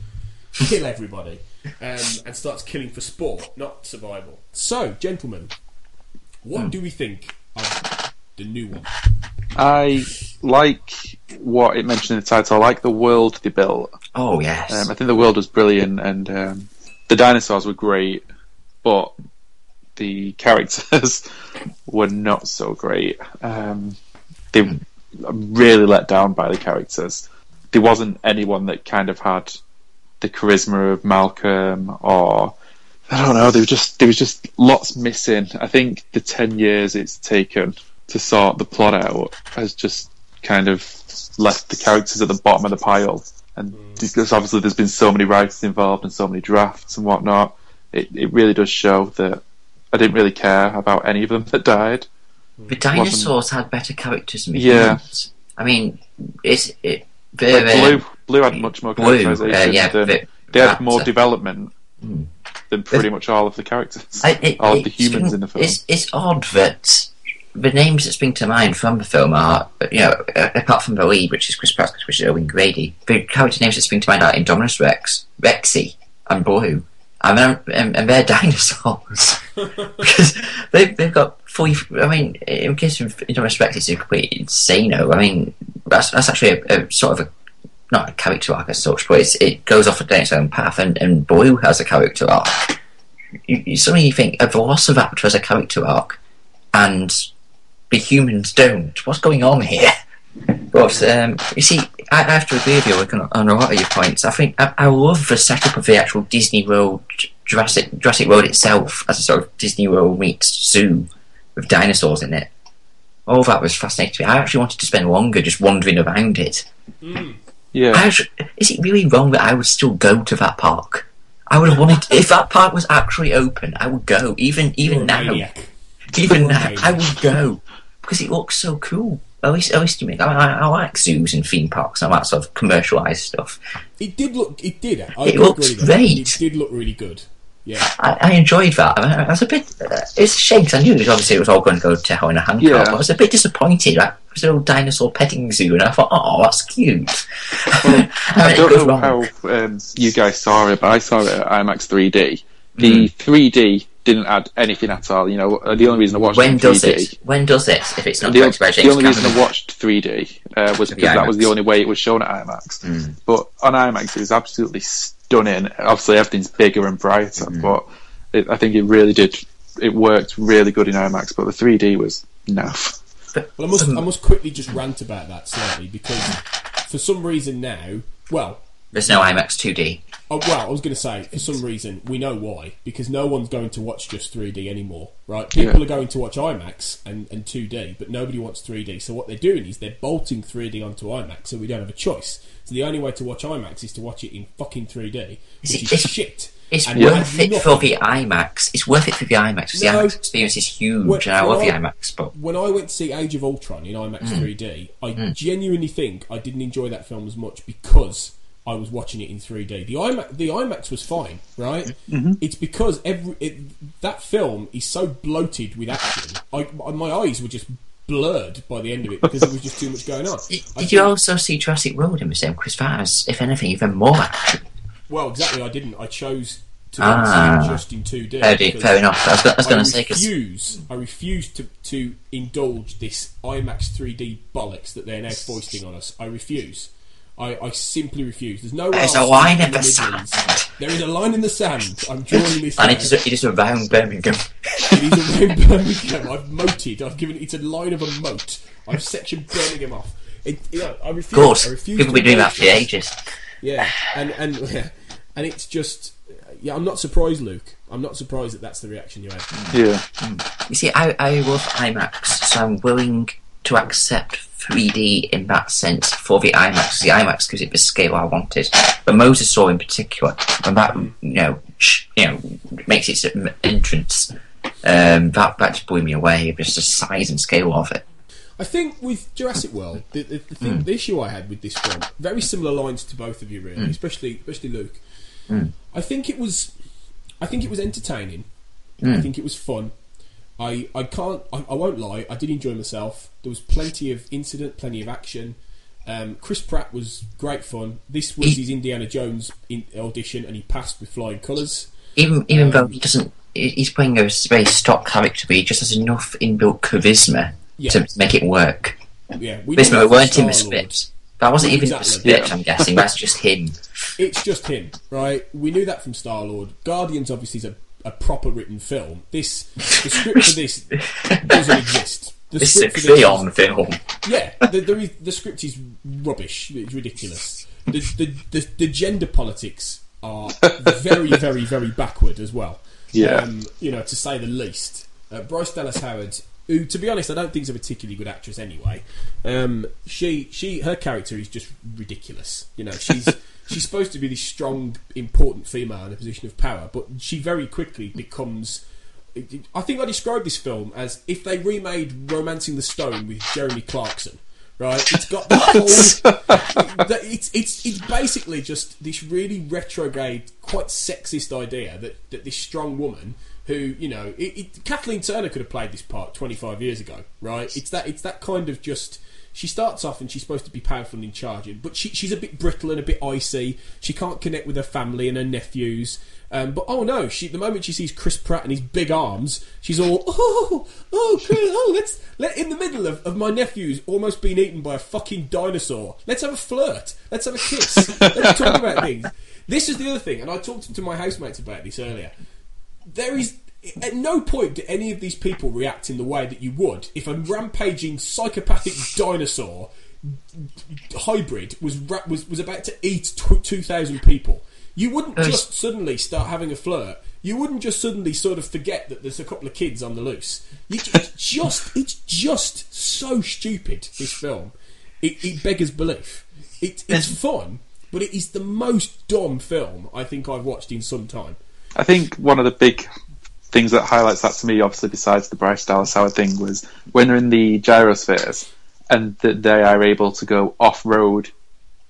kill everybody. And starts killing for sport, not survival. So, gentlemen, what do we think of the new one? I like what it mentioned in the title. I like the world they built. Oh, yes. I think the world was brilliant, and the dinosaurs were great, but the characters were not so great. They were really let down by the characters. There wasn't anyone that kind of had the charisma of Malcolm, or I don't know, there was just lots missing. I think the 10 years it's taken to sort the plot out has just kind of left the characters at the bottom of the pile, and because obviously there's been so many writers involved and so many drafts and whatnot, it really does show that I didn't really care about any of them that died. The dinosaurs had better characters than humans. I mean, Blue had much more characterization. They had more development than pretty much all of the characters, all of the humans in the film. It's odd that the names that spring to mind from the film are, you know, apart from the lead, which is Chris Pratt, which is Owen Grady, the character names that spring to mind are Indominus Rex, Rexy, and Blue, and they're dinosaurs. Because they've got 40. I mean, in case of Indominus Rex, it's a complete insano. I mean, that's actually a sort of a, not a character arc as such, but it goes off down its own path, and Blue has a character arc. You suddenly think a Velociraptor has a character arc, and the humans don't. What's going on here? But you see, I have to agree with you on a lot of your points. I think I love the setup of the actual Disney World, Jurassic World itself, as a sort of Disney World meets zoo with dinosaurs in it. all that was fascinating to me. I actually wanted to spend longer just wandering around it. Mm. Yeah. Is it really wrong that I would still go to that park? I would have wanted to, if that park was actually open, I would go. Even now, I would go because it looks so cool. At least to me, I like zoos and theme parks and that sort of commercialised stuff. It looks great. It did look really good. Yeah, I enjoyed that. I was a bit. It's a shame because I knew obviously it was all going to go to hell in a handcart. Yeah. But I was a bit disappointed. Like, it was a little dinosaur petting zoo, and I thought, oh, that's cute. Well, I don't know how you guys saw it, but I saw it at IMAX 3D. The 3D didn't add anything at all. You know, the only reason I watched when does it? If it's not the only reason I watched 3D was because that was the only way it was shown at IMAX. Mm. But on IMAX, it was absolutely stunning. Obviously, everything's bigger and brighter, but I think it really did. It worked really good in IMAX, but the 3D was naff. Well, I must quickly just rant about that slightly because for some reason now, there's no IMAX 2D. Oh, well, I was going to say, for some reason, we know why. Because no one's going to watch just 3D anymore, right? People are going to watch IMAX and 2D, but nobody wants 3D. So what they're doing is they're bolting 3D onto IMAX, so we don't have a choice. So the only way to watch IMAX is to watch it in fucking 3D, which is shit. It's worth it for the IMAX. The IMAX experience is huge, and I love the IMAX. But when I went to see Age of Ultron in IMAX 3D, I genuinely think I didn't enjoy that film as much because I was watching it in 3D. The IMAX was fine, right? Mm-hmm. It's because that film is so bloated with action. My eyes were just blurred by the end of it because there was just too much going on. Did you also see Jurassic World in the same? Because that has, if anything, even more action. Well, exactly. I didn't. I chose to see it just in 2D. Fair enough. I refuse to indulge this IMAX 3D bollocks that they're now foisting on us. I refuse. I simply refuse. There's no way. There's a line in the sand. There is a line in the sand. I'm drawing this. And it is around Birmingham. It is around Birmingham. I've moated. I've given it's a line of a moat. I've sectioned Birmingham off. I refuse. Of course, people been doing that for ages. Yeah, and it's just. Yeah, I'm not surprised, Luke. I'm not surprised that that's the reaction you had. Yeah. You see, I love IMAX, so I'm willing to accept 3D in that sense for the IMAX because it was scale I wanted. But Mosasaur in particular, and that makes its entrance, that just blew me away. Just the size and scale of it. I think with Jurassic World, the issue I had with this film, very similar lines to both of you, really, especially Luke. Mm. I think it was entertaining. I think it was fun. I won't lie, I did enjoy myself. There was plenty of incident, plenty of action. Chris Pratt was great fun. This was his Indiana Jones audition, and he passed with flying colours. Even though he's playing a very stock character, but he just has enough inbuilt charisma to make it work. Yeah, we weren't in the script. That wasn't even a script, I'm guessing. That's just him. It's just him, right? We knew that from Star-Lord. Guardians, obviously, is a proper written film. The script for this doesn't exist. It's a crayon film. Yeah, the script is rubbish. It's ridiculous. The gender politics are very, very, very backward as well. Yeah, to say the least. Bryce Dallas Howard, who, to be honest, I don't think is a particularly good actress anyway. Her character is just ridiculous. You know, she's supposed to be this strong, important female in a position of power, but she very quickly becomes. I think I described this film as if they remade *Romancing the Stone* with Jeremy Clarkson, right? It's got the whole. It's basically just this really retrograde, quite sexist idea that this strong woman who Kathleen Turner could have played this part 25 years ago, right? It's that kind of just. She starts off and she's supposed to be powerful and in charge, but she's a bit brittle and a bit icy. She can't connect with her family and her nephews. But oh no, the moment she sees Chris Pratt and his big arms, she's all let's in the middle of my nephews almost being eaten by a fucking dinosaur. Let's have a flirt. Let's have a kiss. Let's talk about things. This is the other thing, and I talked to my housemates about this earlier. There is. At no point do any of these people react in the way that you would if a rampaging psychopathic dinosaur hybrid was about to eat 2,000 people. You wouldn't just suddenly start having a flirt. You wouldn't just suddenly sort of forget that there's a couple of kids on the loose. It's just so stupid, this film. It beggars belief. It's fun, but it is the most dumb film I think I've watched in some time. I think one of the big things that highlights that to me, obviously besides the Bryce Dallas Howard thing, was when they're in the gyrospheres and that they are able to go off-road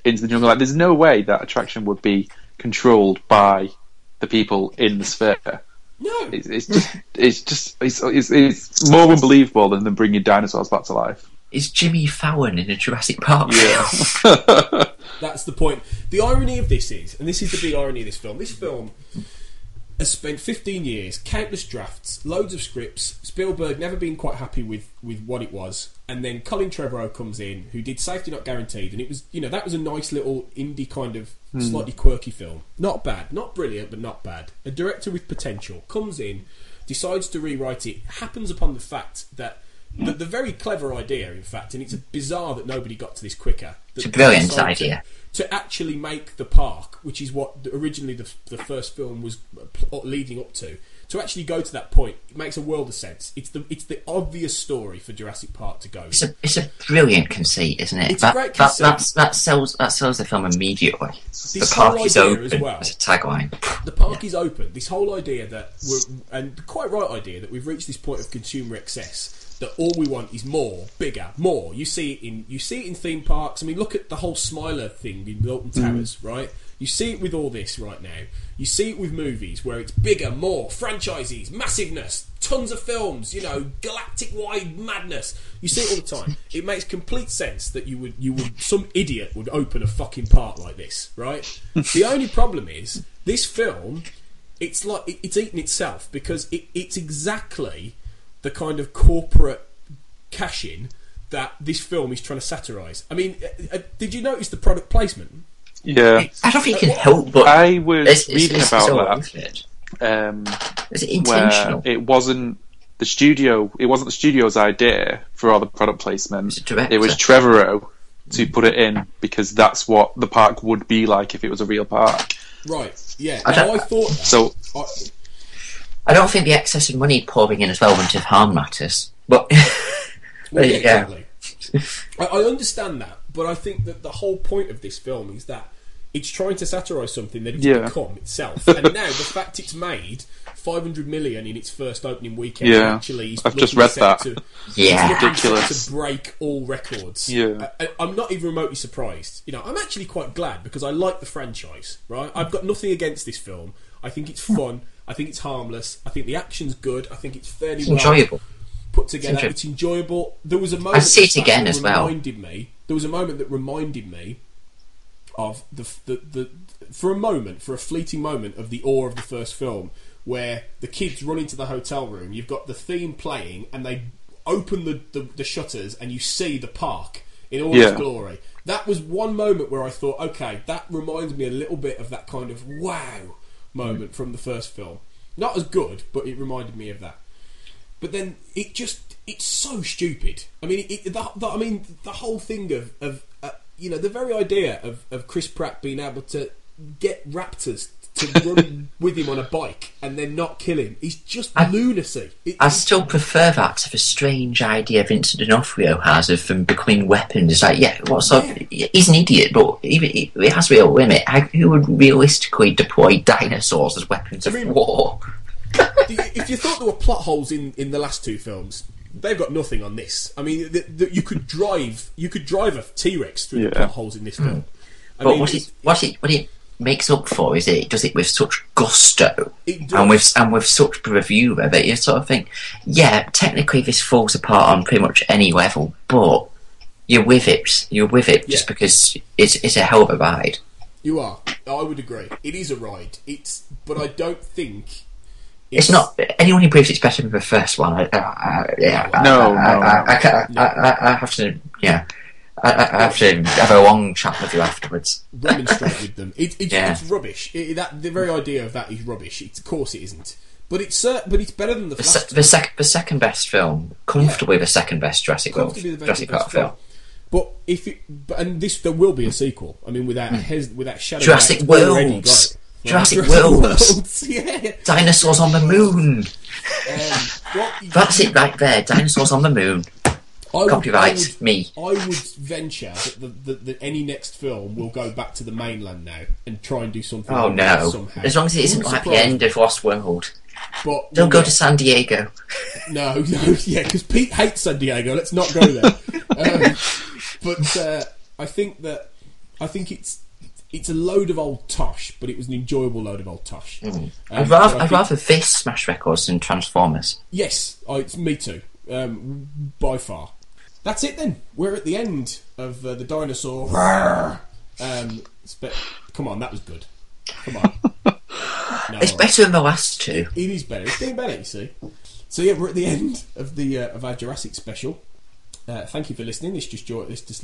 into the jungle. Like, there's no way that attraction would be controlled by the people in the sphere. No, it's more unbelievable than them bringing dinosaurs back to life. It's Jimmy Fallon in a Jurassic Park film. Yeah. That's the point. The irony of this is, and this is the big irony of this film has spent 15 years, countless drafts, loads of scripts, Spielberg never been quite happy with what it was, and then Colin Trevorrow comes in, who did Safety Not Guaranteed, and it was, you know, that was a nice little indie kind of slightly quirky film. Not bad, not brilliant, but not bad. A director with potential comes in, decides to rewrite it, happens upon the fact that the very clever idea, in fact, and it's bizarre that nobody got to this quicker. It's a brilliant idea. To actually make the park, which is what originally the first film was leading up to actually go to that point, it makes a world of sense. It's the obvious story for Jurassic Park to go. It's a brilliant conceit, isn't it? It's a great conceit. That sells the film immediately. The park is open as well. That's a tagline. The park is open. This whole idea that we've reached this point of consumer excess. That all we want is more, bigger, more. You see it in theme parks. I mean, look at the whole Smiler thing in Milton Towers, right? You see it with all this right now. You see it with movies where it's bigger, more, franchises, massiveness, tons of films, you know, galactic-wide madness. You see it all the time. It makes complete sense that some idiot would open a fucking park like this, right? The only problem is this film. It's like it's eaten itself because it's exactly the kind of corporate cash-in that this film is trying to satirise. I mean, did you notice the product placement? Yeah. I don't think you can help but... I was reading about that. Is it intentional? It wasn't the studio's idea for all the product placement. It was Trevorrow to put it in because that's what the park would be like if it was a real park. Right, yeah. I thought... So... I don't think the excess of money pouring in as well wouldn't have harmed matters. But there you go. Exactly. I understand that, but I think that the whole point of this film is that it's trying to satirise something that it's become itself. And now the fact it's made 500 million in its first opening weekend actually is ridiculous to break all records. Yeah. I'm not even remotely surprised. You know, I'm actually quite glad because I like the franchise, right? I've got nothing against this film. I think it's fun. I think it's harmless. I think the action's good. I think it's fairly enjoyable. Put together. It's enjoyable. There was a moment. I see it again as well. There was a moment that reminded me of for a fleeting moment, of the awe of the first film, where the kids run into the hotel room. You've got the theme playing, and they open the shutters, and you see the park in all its glory. That was one moment where I thought, okay, that reminds me a little bit of that kind of wow moment from the first film. Not as good, but it reminded me of that. But then it just—it's so stupid. I mean, the whole thing of the very idea of Chris Pratt being able to get raptors to run with him on a bike and then not kill him is just lunacy. I still prefer that to the strange idea Vincent D'Onofrio has of them becoming weapons. It's like, he's an idiot, but even it has real limit. Who would realistically deploy dinosaurs as weapons of war? If you thought there were plot holes in the last two films, they've got nothing on this. I mean, you could drive a T-Rex through the plot holes in this film. What it makes up for is it does it with such gusto and with such bravura that you sort of think, yeah, technically this falls apart on pretty much any level, but you're with it just because it's a hell of a ride. You are. I would agree. It is a ride. But I don't think it's not anyone who believes it's better than the first one. I have to. Yeah. I have to have a long chat with you afterwards. Remonstrate with them. It's rubbish. The very idea of that is rubbish. Of course it isn't. But it's better than the last one. The second best film. Comfortably the second best Jurassic World. Jurassic Park film. But there will be a sequel. I mean, without shadow. Jurassic World. Jurassic World. Yeah. Dinosaurs on the moon. That's it right there. Dinosaurs on the moon. I would venture that any next film will go back to the mainland now and try and do something. Oh no! Somehow. As long as it isn't like the end of Lost World. But don't go to San Diego. No, yeah, because Pete hates San Diego. Let's not go there. But I think it's a load of old tosh, but it was an enjoyable load of old tosh. Mm. I'd rather this Smash Records than Transformers. Yes, it's me too, by far. That's it then. We're at the end of the dinosaur. Come on, that was good. Come on. No, it's better than the last two. It is better. It's getting better, you see. So yeah, we're at the end of the of our Jurassic special. Thank you for listening. This just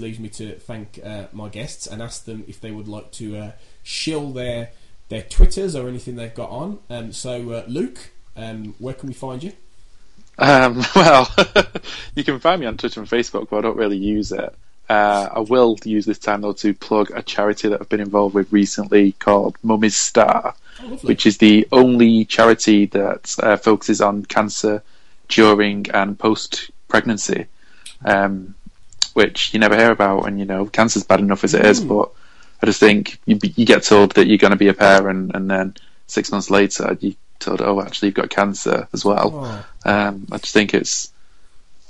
leaves me to thank my guests and ask them if they would like to shill their Twitters or anything they've got on. So Luke, where can we find you? Well, you can find me on Twitter and Facebook, but I don't really use it. I will use this time though to plug a charity that I've been involved with recently called Mummy's Star, which is the only charity that focuses on cancer during and post pregnancy. Which you never hear about, and cancer's bad enough as it is, but I just think you get told that you're going to be a parent and then 6 months later you're told, oh actually you've got cancer as well. Oh. I just think it's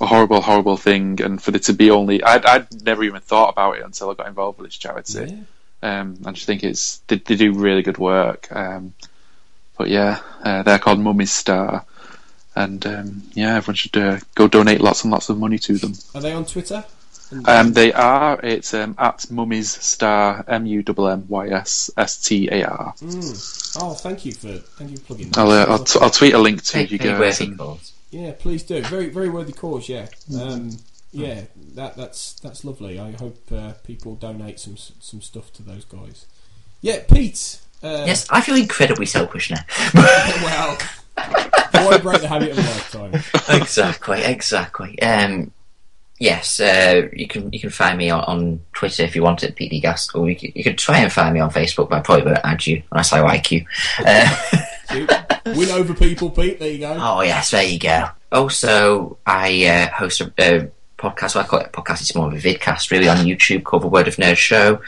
a horrible thing, and for it to be only I'd never even thought about it until I got involved with this charity. Yeah. I just think it's they do really good work, but they're called Mummy's Star. And everyone should go donate lots and lots of money to them. Are they on Twitter? They are. It's at Mummies Star, MUMMYSSTAR. Oh, thank you for plugging that. I'll tweet a link to you guys. Yeah, please do. Very very worthy cause. Yeah, yeah. That's lovely. I hope people donate some stuff to those guys. Yeah, Pete. Yes, I feel incredibly selfish now. Well. Why break the habit of a lifetime? Exactly. Yes, you can find me on Twitter if you want at Pete Gaskell. You can try and find me on Facebook, but I probably won't add you unless I like you. Win over people, Pete. There you go. Oh yes, there you go. Also, I host a podcast. Well, I call it a podcast. It's more of a vidcast, really, on YouTube called The Word of Nerd Show.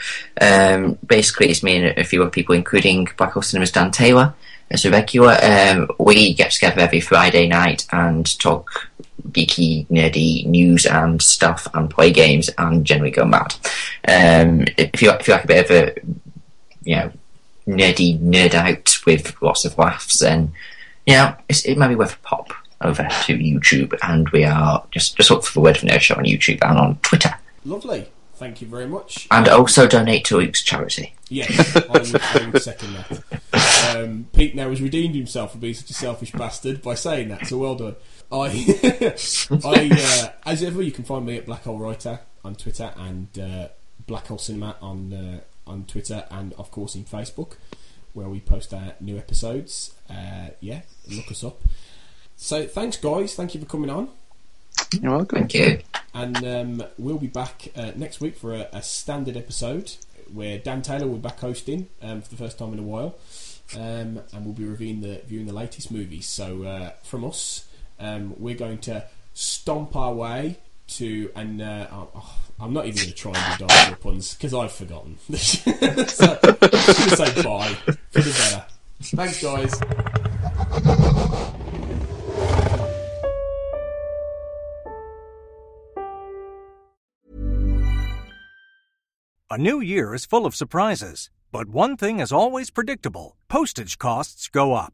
Basically, it's me and a few other people, including Black Hole Cinema's Dan Taylor. As a regular, we get together every Friday night and talk geeky, nerdy news and stuff and play games and generally go mad. If you like a bit of a nerdy nerd out with lots of laughs, then it might be worth a pop over to YouTube, and we are just look for The Word of Nerd Show on YouTube and on Twitter. Lovely. Thank you very much. And also donate to Luke's charity. Yes, I would second that. Pete now has redeemed himself for being such a selfish bastard by saying that, so well done. As ever, you can find me at Black Hole Writer on Twitter and Black Hole Cinema on Twitter and, of course, in Facebook, where we post our new episodes. Look us up. So thanks, guys. Thank you for coming on. You're welcome. Thank you. And we'll be back next week for a standard episode where Dan Taylor will be back hosting for the first time in a while, and we'll be reviewing the latest movies. So from us, we're going to stomp our way to, and I'm not even going to try and do dinosaur puns because I've forgotten. So I'm going to say bye for the better. Thanks, guys. A new year is full of surprises, but one thing is always predictable. Postage costs go up.